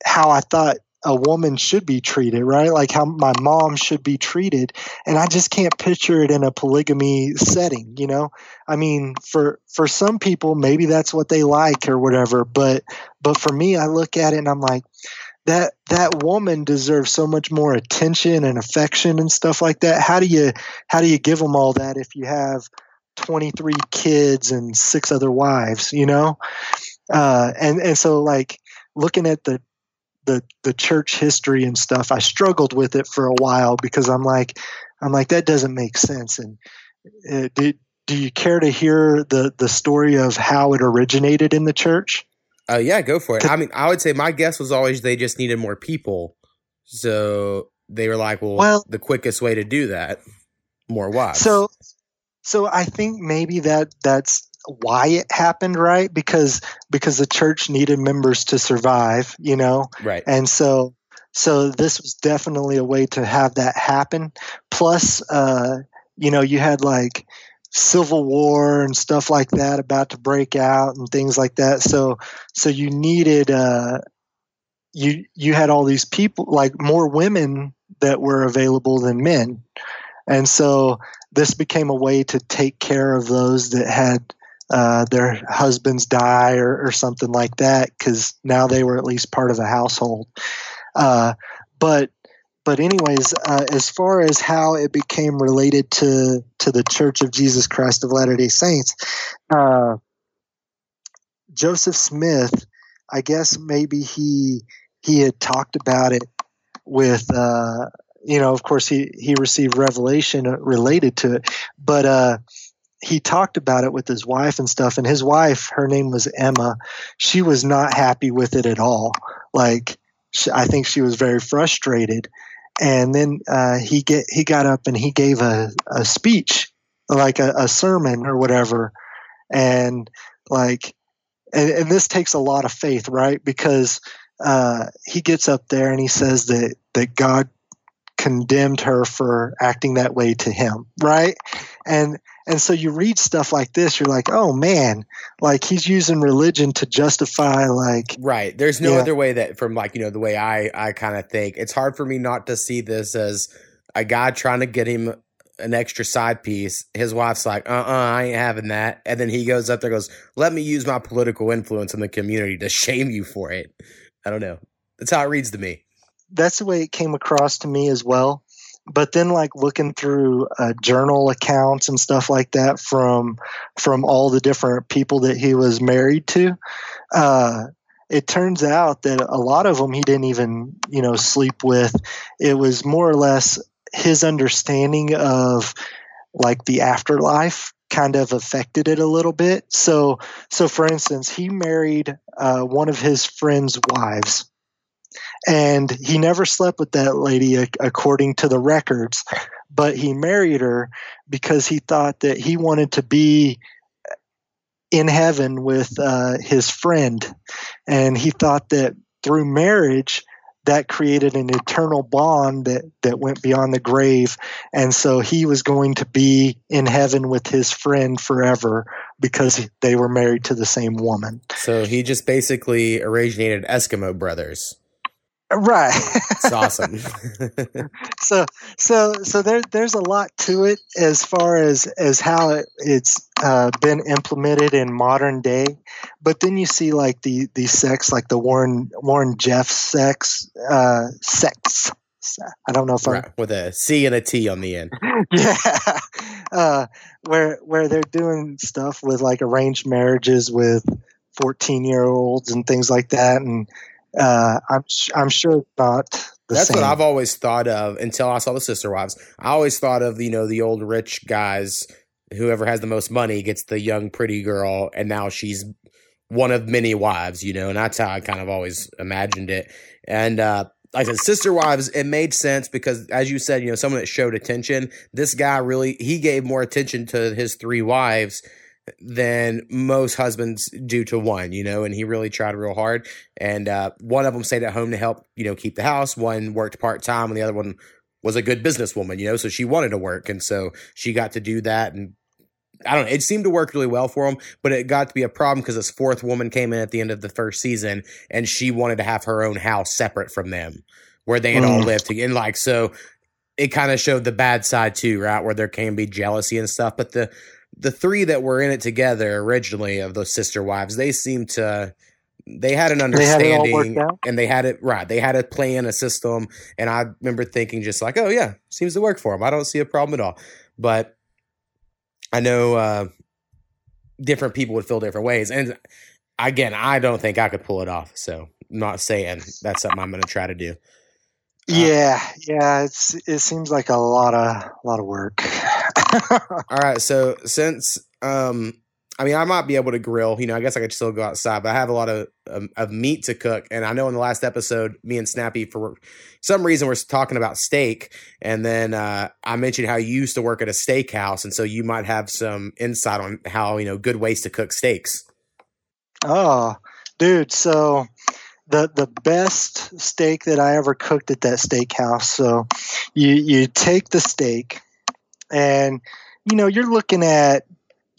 how I thought a woman should be treated, right? Like how my mom should be treated. And I just can't picture it in a polygamy setting, you know? I mean, for some people, maybe that's what they like or whatever, but for me, I look at it and I'm like, that woman deserves so much more attention and affection and stuff like that. How do you give them all that if you have 23 kids and 6 other wives, you know? And so, like, looking at the church history and stuff, I struggled with it for a while because I'm like, that doesn't make sense. And do you care to hear the story of how it originated in the church? Yeah, go for it. I mean, I would say my guess was always they just needed more people. So they were like, well, the quickest way to do that, more wives. So I think maybe that's why it happened, right? Because the church needed members to survive, you know? Right. And so this was definitely a way to have that happen. Plus, you know, you had, like, Civil War and stuff like that about to break out and things like that. So you needed, you had all these people, like, more women that were available than men. And so this became a way to take care of those that had, their husbands die or something like that, because now they were at least part of a household. But anyways, as far as how it became related to the Church of Jesus Christ of Latter-day Saints, Joseph Smith, I guess maybe he had talked about it with you know, of course he received revelation related to it, but he talked about it with his wife and stuff, and his wife, her name was Emma. She was not happy with it at all. Like, I think she was very frustrated. And then he got up and he gave a speech, like a sermon or whatever. And like, and this takes a lot of faith, right? Because he gets up there and he says that God condemned her for acting that way to him, right? And so you read stuff like this, you're like, oh man, like he's using religion to justify, like, right. There's no other way that, from, like, you know, the way I kind of think, it's hard for me not to see this as a guy trying to get him an extra side piece. His wife's like, I ain't having that. And then he goes up there and goes, let me use my political influence in the community to shame you for it. I don't know. That's how it reads to me. That's the way it came across to me as well. But then, like, looking through journal accounts and stuff like that from all the different people that he was married to, it turns out that a lot of them he didn't even, you know, sleep with. It was more or less his understanding of, like, the afterlife kind of affected it a little bit. So for instance, he married one of his friend's wives. And he never slept with that lady, according to the records, but he married her because he thought that he wanted to be in heaven with his friend. And he thought that through marriage, that created an eternal bond that went beyond the grave. And so he was going to be in heaven with his friend forever because they were married to the same woman. So he just basically originated Eskimo brothers. Right. It's awesome. So there's a lot to it as far as how it's been implemented in modern day. But then you see, like, the sects, like the Warren Jeffs sects. I don't know if I'm with a C and a T on the end. Yeah. where they're doing stuff with like arranged marriages with 14-year-olds and things like that, and I'm sure it's not the same. That's what I've always thought of until I saw the Sister Wives. I always thought of, you know, the old rich guys, whoever has the most money gets the young pretty girl, and now she's one of many wives, you know, and that's how I kind of always imagined it. And like I said, Sister Wives, it made sense because, as you said, you know, someone that showed attention, this guy really, he gave more attention to his 3 wives than most husbands do to one, you know, and he really tried real hard. And one of them stayed at home to help, you know, keep the house. One worked part-time, and the other one was a good businesswoman, you know, so she wanted to work. And so she got to do that. And I don't know, it seemed to work really well for him, but it got to be a problem because this 4th woman came in at the end of the 1st season, and she wanted to have her own house separate from them where they had all lived together. And like, so it kind of showed the bad side too, right? Where there can be jealousy and stuff. But the 3 that were in it together originally of those Sister Wives, they seemed to, they had an understanding, and they had it right. They had a plan, a system. And I remember thinking just like, oh yeah, seems to work for them. I don't see a problem at all. But I know different people would feel different ways. And again, I don't think I could pull it off. So I'm not saying that's something I'm going to try to do. Yeah. It seems like a lot of work. All right. So since, I mean, I might be able to grill, you know, I guess I could still go outside, but I have a lot of meat to cook. And I know in the last episode, me and Snappy, for some reason, we're talking about steak. And then I mentioned how you used to work at a steakhouse. And so you might have some insight on how, you know, good ways to cook steaks. Oh, dude. So the best steak that I ever cooked at that steakhouse. So you take the steak and, you know, you're looking at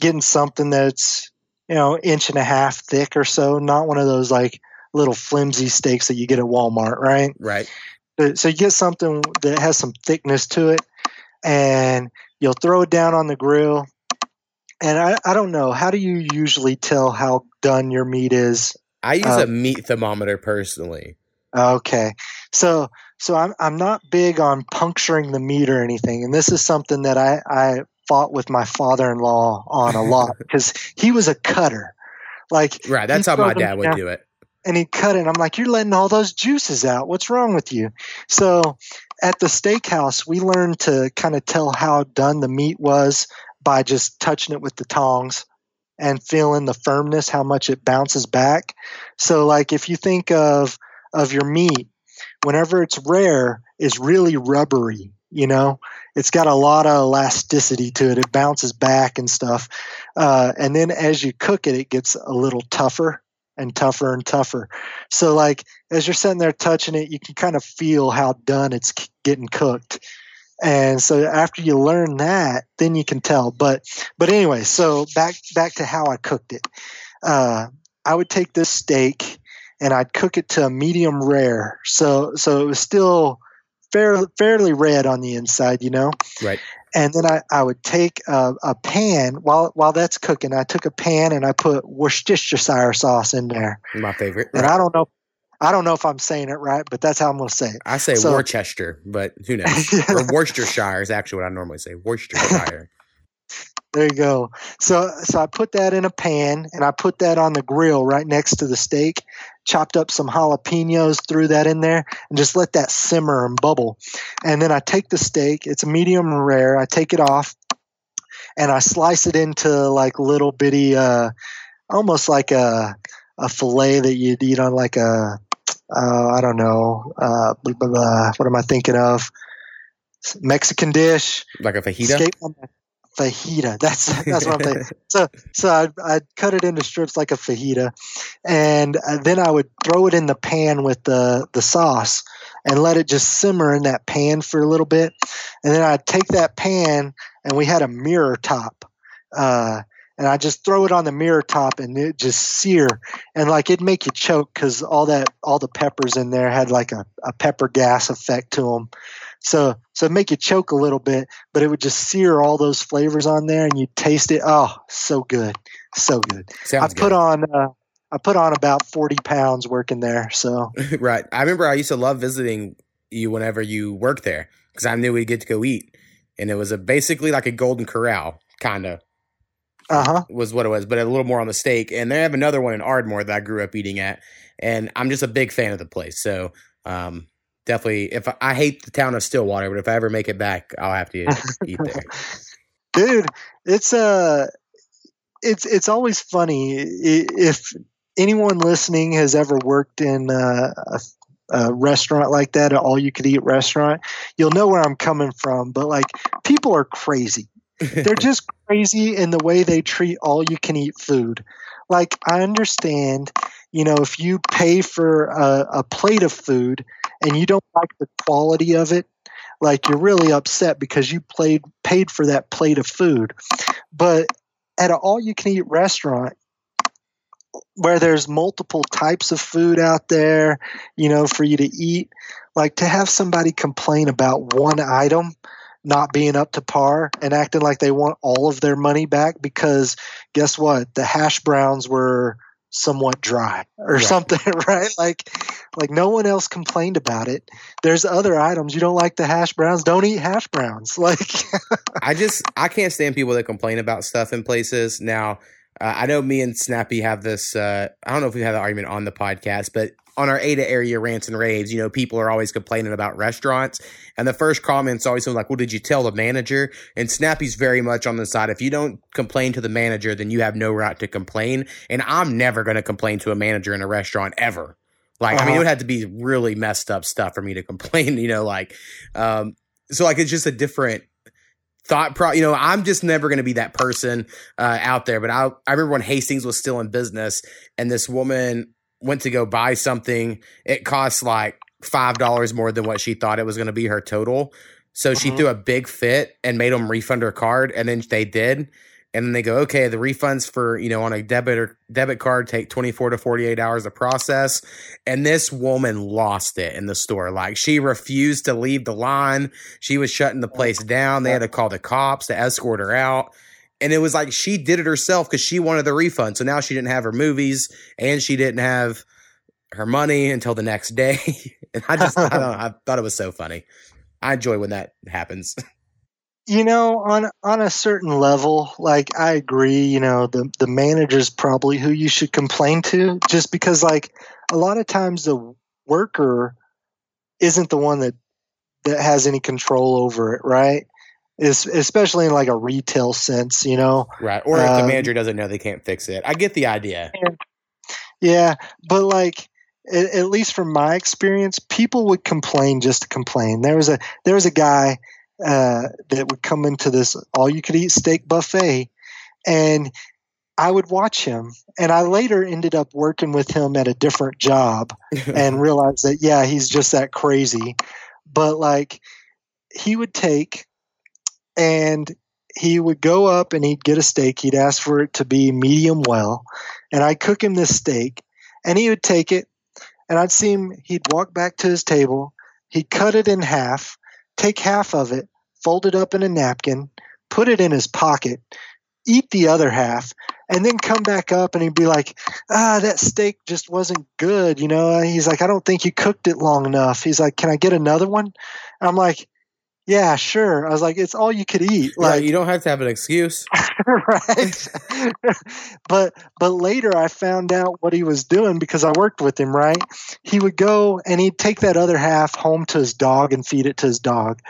getting something that's, you know, 1.5 inches thick or so, not one of those like little flimsy steaks that you get at Walmart, right? Right. So you get something that has some thickness to it, and you'll throw it down on the grill. And I don't know, how do you usually tell how done your meat is? I use a meat thermometer personally. Okay. So I'm not big on puncturing the meat or anything, and this is something that I fought with my father-in-law on a lot because he was a cutter. Like, right, that's how my dad would do it. And he'd cut it. And I'm like, you're letting all those juices out. What's wrong with you? So at the steakhouse, we learned to kind of tell how done the meat was by just touching it with the tongs and feeling the firmness, how much it bounces back. So like if you think of your meat, whenever it's rare, it's really rubbery, you know? It's got a lot of elasticity to it. It bounces back and stuff. And then as you cook it, it gets a little tougher and tougher and tougher. So like as you're sitting there touching it, you can kind of feel how done it's getting cooked. And so after you learn that, then you can tell. But anyway, so back to how I cooked it. I would take this steak and I'd cook it to a medium rare. So it was still fairly red on the inside, you know? Right. And then I would take a pan while that's cooking. I took a pan and I put Worcestershire sauce in there. My favorite. And I don't know if I'm saying it right, but that's how I'm going to say it. I say Worcester, but who knows? Yeah. Or Worcestershire is actually what I normally say. Worcestershire. There you go. So I put that in a pan and I put that on the grill right next to the steak, chopped up some jalapenos, threw that in there, and just let that simmer and bubble. And then I take the steak. It's medium rare. I take it off and I slice it into like little bitty, almost like a fillet that you'd eat on like I don't know, what am I thinking of? Mexican dish. Like a fajita? Fajita. That's what I'm thinking. So I'd cut it into strips like a fajita, and then I would throw it in the pan with the sauce and let it just simmer in that pan for a little bit. And then I'd take that pan, and we had a mirror top, and I just throw it on the mirror top and it just sear, and like it'd make you choke because all the peppers in there had like a pepper gas effect to them. So it'd make you choke a little bit, but it would just sear all those flavors on there, and you taste it. Oh, so good, so good. I put on about 40 pounds working there. So right, I remember I used to love visiting you whenever you worked there because I knew we'd get to go eat, and it was basically like a Golden Corral kind of was what it was, but a little more on the steak. And they have another one in Ardmore that I grew up eating at, and I'm just a big fan of the place. So definitely, if I hate the town of Stillwater, but if I ever make it back, I'll have to eat there. Dude, it's always funny if anyone listening has ever worked in a restaurant like that, an all-you-could-eat restaurant, you'll know where I'm coming from. But like, people are crazy. They're just crazy in the way they treat all-you-can-eat food. Like, I understand, you know, if you pay for a plate of food and you don't like the quality of it, like, you're really upset because you paid for that plate of food. But at an all-you-can-eat restaurant, where there's multiple types of food out there, you know, for you to eat, like, to have somebody complain about one item not being up to par and acting like they want all of their money back because, guess what, the hash browns were somewhat dry or something, right? Like no one else complained about it. There's other items. You don't like the hash browns, don't eat hash browns. Like, I can't stand people that complain about stuff in places. Now, I know me and Snappy have this, I don't know if we had the argument on the podcast, but on our Ada area rants and raves, you know, people are always complaining about restaurants. And the first comment's always something like, well, did you tell the manager? And Snappy's very much on the side, if you don't complain to the manager, then you have no right to complain. And I'm never going to complain to a manager in a restaurant ever. Like, I mean, it would have to be really messed up stuff for me to complain, you know, like, so like, it's just a different thought you know, I'm just never going to be that person out there. But I remember when Hastings was still in business, and this woman went to go buy something. It cost like $5 more than what she thought it was going to be her total. So she threw a big fit and made them refund her card, and then they did. And then they go, okay, the refunds for, you know, on a debit card take 24 to 48 hours to process. And this woman lost it in the store. Like, she refused to leave the line. She was shutting the place down. They had to call the cops to escort her out. And it was like, she did it herself because she wanted the refund. So now she didn't have her movies and she didn't have her money until the next day. And I don't know, I thought it was so funny. I enjoy when that happens. You know, on a certain level, like, I agree, you know, the manager's probably who you should complain to, just because, like, a lot of times the worker isn't the one that has any control over it, right? Especially in, like, a retail sense, you know? Right, or if the manager doesn't know, they can't fix it. I get the idea. Yeah, but, like, at least from my experience, people would complain just to complain. There was a guy that would come into this all-you-could-eat steak buffet, and I would watch him. And I later ended up working with him at a different job and realized that, yeah, he's just that crazy. But, like, he would take and he would go up and he'd get a steak. He'd ask for it to be medium well. And I'd cook him this steak, and he would take it, and I'd see him. He'd walk back to his table. He'd cut it in half, take half of it, fold it up in a napkin, put it in his pocket, eat the other half, and then come back up and he'd be like, that steak just wasn't good. You know, he's like, I don't think you cooked it long enough. He's like, can I get another one? And I'm like, yeah, sure. I was like, it's all you could eat. Like, yeah, you don't have to have an excuse. Right. But later I found out what he was doing because I worked with him, right? He would go and he'd take that other half home to his dog and feed it to his dog.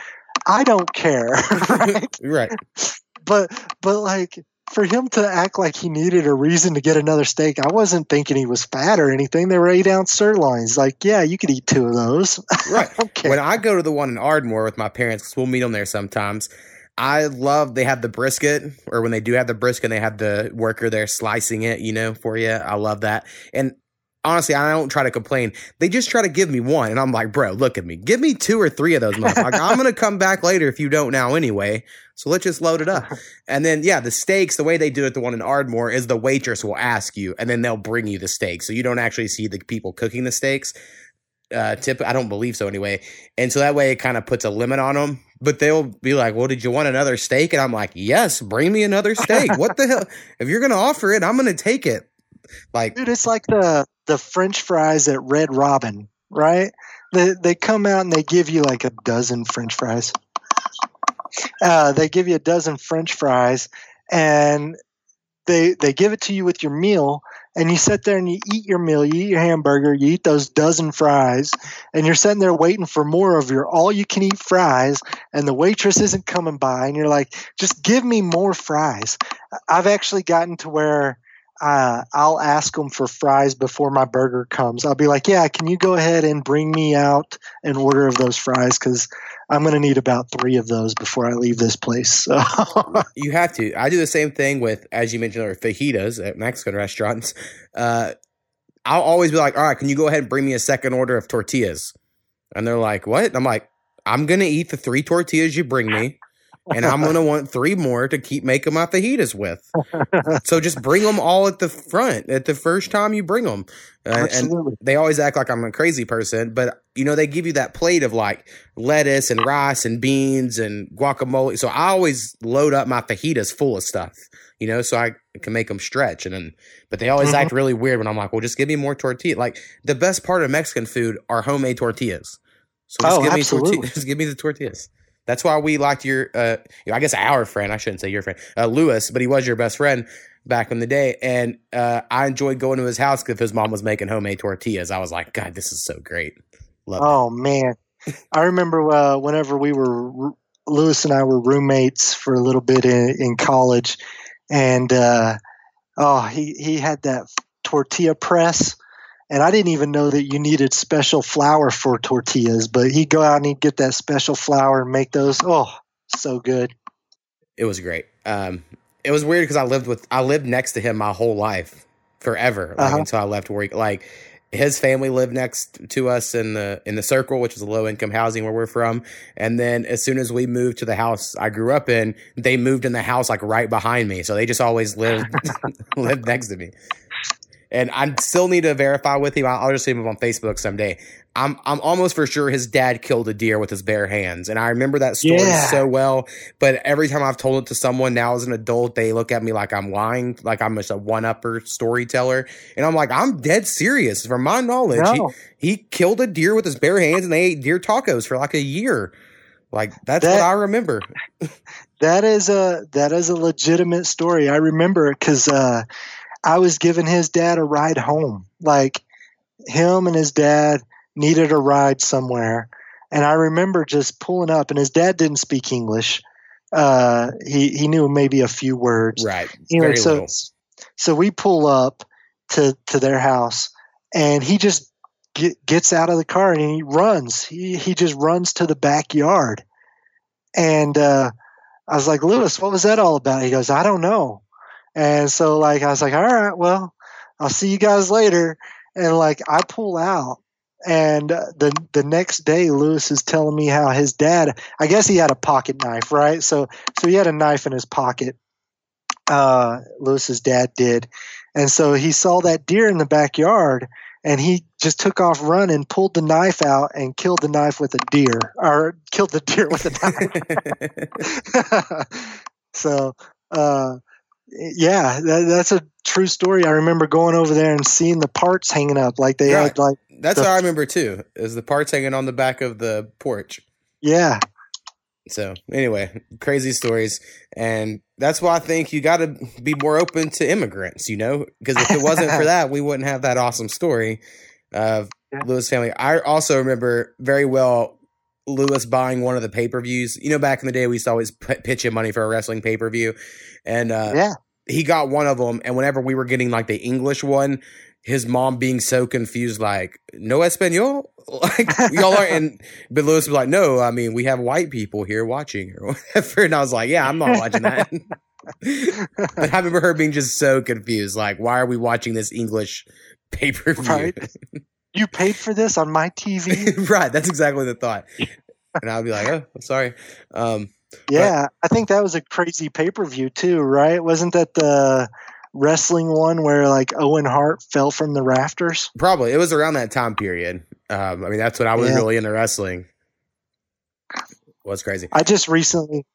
I don't care. Right. Right. But like, for him to act like he needed a reason to get another steak, I wasn't thinking he was fat or anything. They were 8-ounce sirloins. Like, yeah, you could eat two of those. Right. Okay. When I go to the one in Ardmore with my parents, because we'll meet them there sometimes, I love they have the brisket, or when they do have the brisket, they have the worker there slicing it, you know, for you. I love that. And honestly, I don't try to complain. They just try to give me one. And I'm like, bro, look at me. Give me two or three of those motherfuckers. I'm going to come back later if you don't now anyway. So let's just load it up. And then, yeah, the steaks, the way they do it, the one in Ardmore, is the waitress will ask you and then they'll bring you the steak. So you don't actually see the people cooking the steaks. I don't believe so anyway. And so that way it kind of puts a limit on them. But they'll be like, well, did you want another steak? And I'm like, yes, bring me another steak. What the hell? If you're going to offer it, I'm going to take it. Like, dude, it's like the French fries at Red Robin, right? They come out and they give you like a dozen French fries. They give you a dozen French fries, and they give it to you with your meal, and you sit there and you eat your meal, you eat your hamburger, you eat those dozen fries, and you're sitting there waiting for more of your all-you-can-eat fries, and the waitress isn't coming by, and you're like, just give me more fries. I've actually gotten to where I'll ask them for fries before my burger comes. I'll be like, yeah, can you go ahead and bring me out an order of those fries, because I'm going to need about 3 of those before I leave this place. So. You have to. I do the same thing with, as you mentioned, fajitas at Mexican restaurants. I'll always be like, all right, can you go ahead and bring me a second order of tortillas? And they're like, what? And I'm like, I'm going to eat the 3 tortillas you bring me. And I'm going to want 3 more to keep making my fajitas with. So just bring them all at the front at the first time you bring them. And they always act like I'm a crazy person. But, you know, they give you that plate of like lettuce and rice and beans and guacamole. So I always load up my fajitas full of stuff, you know, so I can make them stretch. And then, but they always act really weird when I'm like, well, just give me more tortilla. Like the best part of Mexican food are homemade tortillas. So just, just give me the tortillas. That's why we liked your, I guess our friend, I shouldn't say your friend, Lewis, but he was your best friend back in the day. And I enjoyed going to his house because his mom was making homemade tortillas. I was like, God, this is so great. Love it. Man. I remember whenever we were, Lewis and I were roommates for a little bit in college. And, he had that tortilla press. And I didn't even know that you needed special flour for tortillas, but he'd go out and he'd get that special flour and make those. Oh, so good. It was great. It was weird because I lived next to him my whole life forever until I left work. Like his family lived next to us in the circle, which is a low income housing where we're from. And then as soon as we moved to the house I grew up in, they moved in the house like right behind me. So they just always lived next to me. And I still need to verify with him. I'll just see him on Facebook someday. I'm almost for sure his dad killed a deer with his bare hands. And I remember that story so well. But every time I've told it to someone now as an adult, they look at me like I'm lying, like I'm just a one-upper storyteller. And I'm like, I'm dead serious. From my knowledge, he killed a deer with his bare hands and they ate deer tacos for like a year. Like that's what I remember. That is a legitimate story. I remember it because I was giving his dad a ride home. Like him and his dad needed a ride somewhere. And I remember just pulling up, and his dad didn't speak English. He knew maybe a few words. Right. Anyway, so we pull up to their house, and he just gets out of the car and he runs. He just runs to the backyard. And I was like, Lewis, what was that all about? He goes, I don't know. And so, like, I was like, all right, well, I'll see you guys later. And, like, I pull out. And the next day, Lewis is telling me how his dad – I guess he had a pocket knife, right? So he had a knife in his pocket, Lewis's dad did. And so he saw that deer in the backyard, and he just took off running, pulled the knife out, and killed the deer with a knife. So yeah, that's a true story. I remember going over there and seeing the parts hanging up. Like they had, like that's what I remember too. Is the parts hanging on the back of the porch? Yeah. So anyway, crazy stories, and that's why I think you got to be more open to immigrants. You know, because if it wasn't for that, we wouldn't have that awesome story of Lewis family. I also remember very well Lewis buying one of the pay-per-views. You know, back in the day, we used to always pitch him money for a wrestling pay-per-view. And he got one of them. And whenever we were getting, like, the English one, his mom being so confused, like, no Espanol? Like, y'all are in. But Lewis was like, no, I mean, we have white people here watching or whatever. And I was like, yeah, I'm not watching that. But I remember her being just so confused. Like, why are we watching this English pay-per-view? Right. You paid for this on my TV? Right. That's exactly the thought. And I'll be like, oh, I'm sorry. I think that was a crazy pay-per-view too, right? Wasn't that the wrestling one where like Owen Hart fell from the rafters? Probably. It was around that time period. I mean, that's when I was really into wrestling. It was crazy. I just recently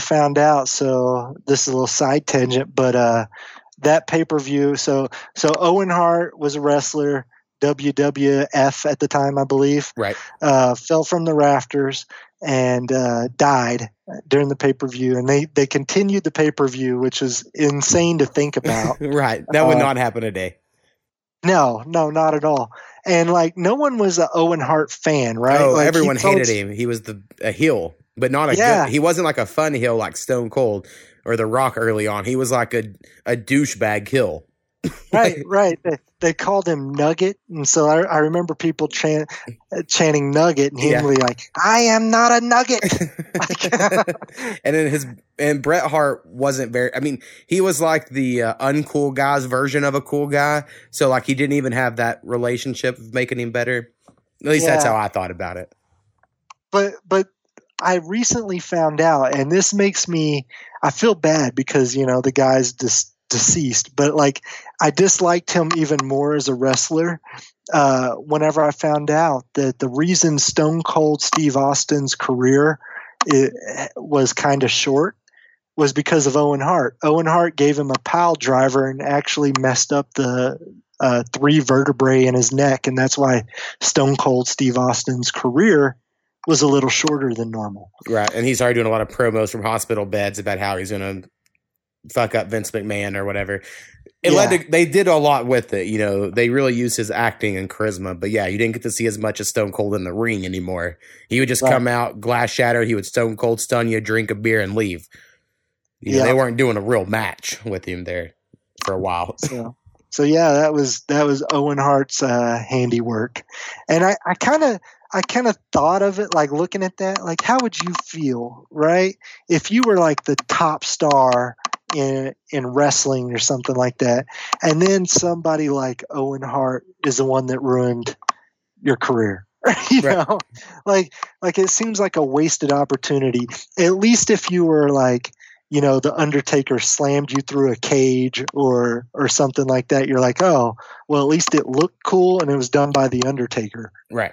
found out. So this is a little side tangent, but that pay-per-view. So Owen Hart was a wrestler. WWF at the time, I believe, right, fell from the rafters and died during the pay-per-view. And they continued the pay-per-view, which is insane to think about. Right. That would not happen today. No, not at all. And like, no one was an Owen Hart fan, right? Oh, like, everyone hated him. He was a heel, but not a good. He wasn't like a fun heel like Stone Cold or The Rock early on. He was like a douchebag heel. Right. They called him Nugget, and so I remember people chanting Nugget, and he was like, "I am not a nugget." And then Bret Hart wasn't very. I mean, he was like the uncool guy's version of a cool guy. So like, he didn't even have that relationship of making him better. At least that's how I thought about it. But I recently found out, and this makes me. I feel bad because the guy's deceased, but like I disliked him even more as a wrestler whenever I found out that the reason Stone Cold Steve Austin's career was kind of short was because of Owen Hart. Owen Hart gave him a pile driver and actually messed up the three vertebrae in his neck, and that's why Stone Cold Steve Austin's career was a little shorter than normal. Right, and he's already doing a lot of promos from hospital beds about how he's going to fuck up Vince McMahon or whatever. They did a lot with it. They really used his acting and charisma, but you didn't get to see as much as Stone Cold in the ring anymore. He would just come out, glass shattered. He would Stone Cold stun you, drink a beer and leave. They weren't doing a real match with him there for a while. So that was Owen Hart's handiwork. And I kind of thought of it like looking at that, like how would you feel, right? If you were like the top star in wrestling or something like that, and then somebody like Owen Hart is the one that ruined your career. you know, like it seems like a wasted opportunity. At least if you were like, The Undertaker slammed you through a cage or something like that, you're like, oh, well, at least it looked cool and it was done by The Undertaker. Right.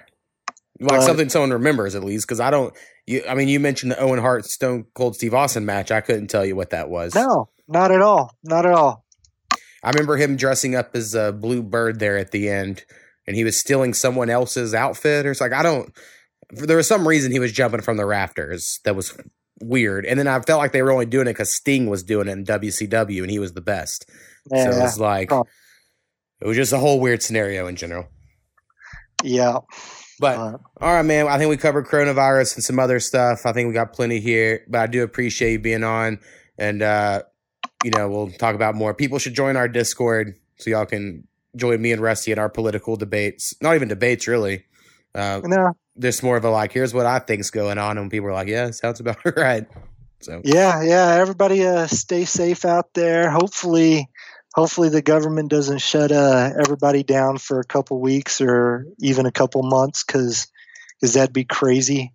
Like something someone remembers at least, because you mentioned the Owen Hart Stone Cold Steve Austin match. I couldn't tell you what that was. No, not at all. Not at all. I remember him dressing up as a blue bird there at the end, and he was stealing someone else's outfit. Or it's like, there was some reason he was jumping from the rafters. That was weird. And then I felt like they were only doing it because Sting was doing it in WCW, and he was the best. Yeah, so it was like, it was just a whole weird scenario in general. Yeah. But all right, man, I think we covered coronavirus and some other stuff. I think we got plenty here, but I do appreciate you being on, and we'll talk about more. People should join our Discord so y'all can join me and Rusty in our political debates. Not even debates, really. No. There's more of a like, here's what I think's going on, and people are like, yeah, sounds about right. So yeah. Everybody stay safe out there. Hopefully the government doesn't shut everybody down for a couple weeks or even a couple months, because that'd be crazy.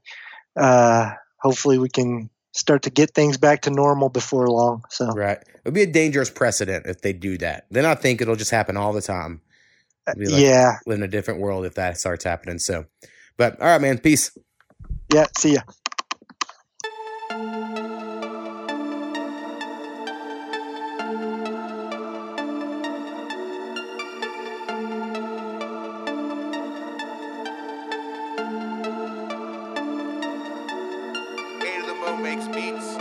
Hopefully we can start to get things back to normal before long. So right, it would be a dangerous precedent if they do that. Then I think it'll just happen all the time. Like, live in a different world if that starts happening. So, but all right, man, peace. Yeah, see ya. Makes beats.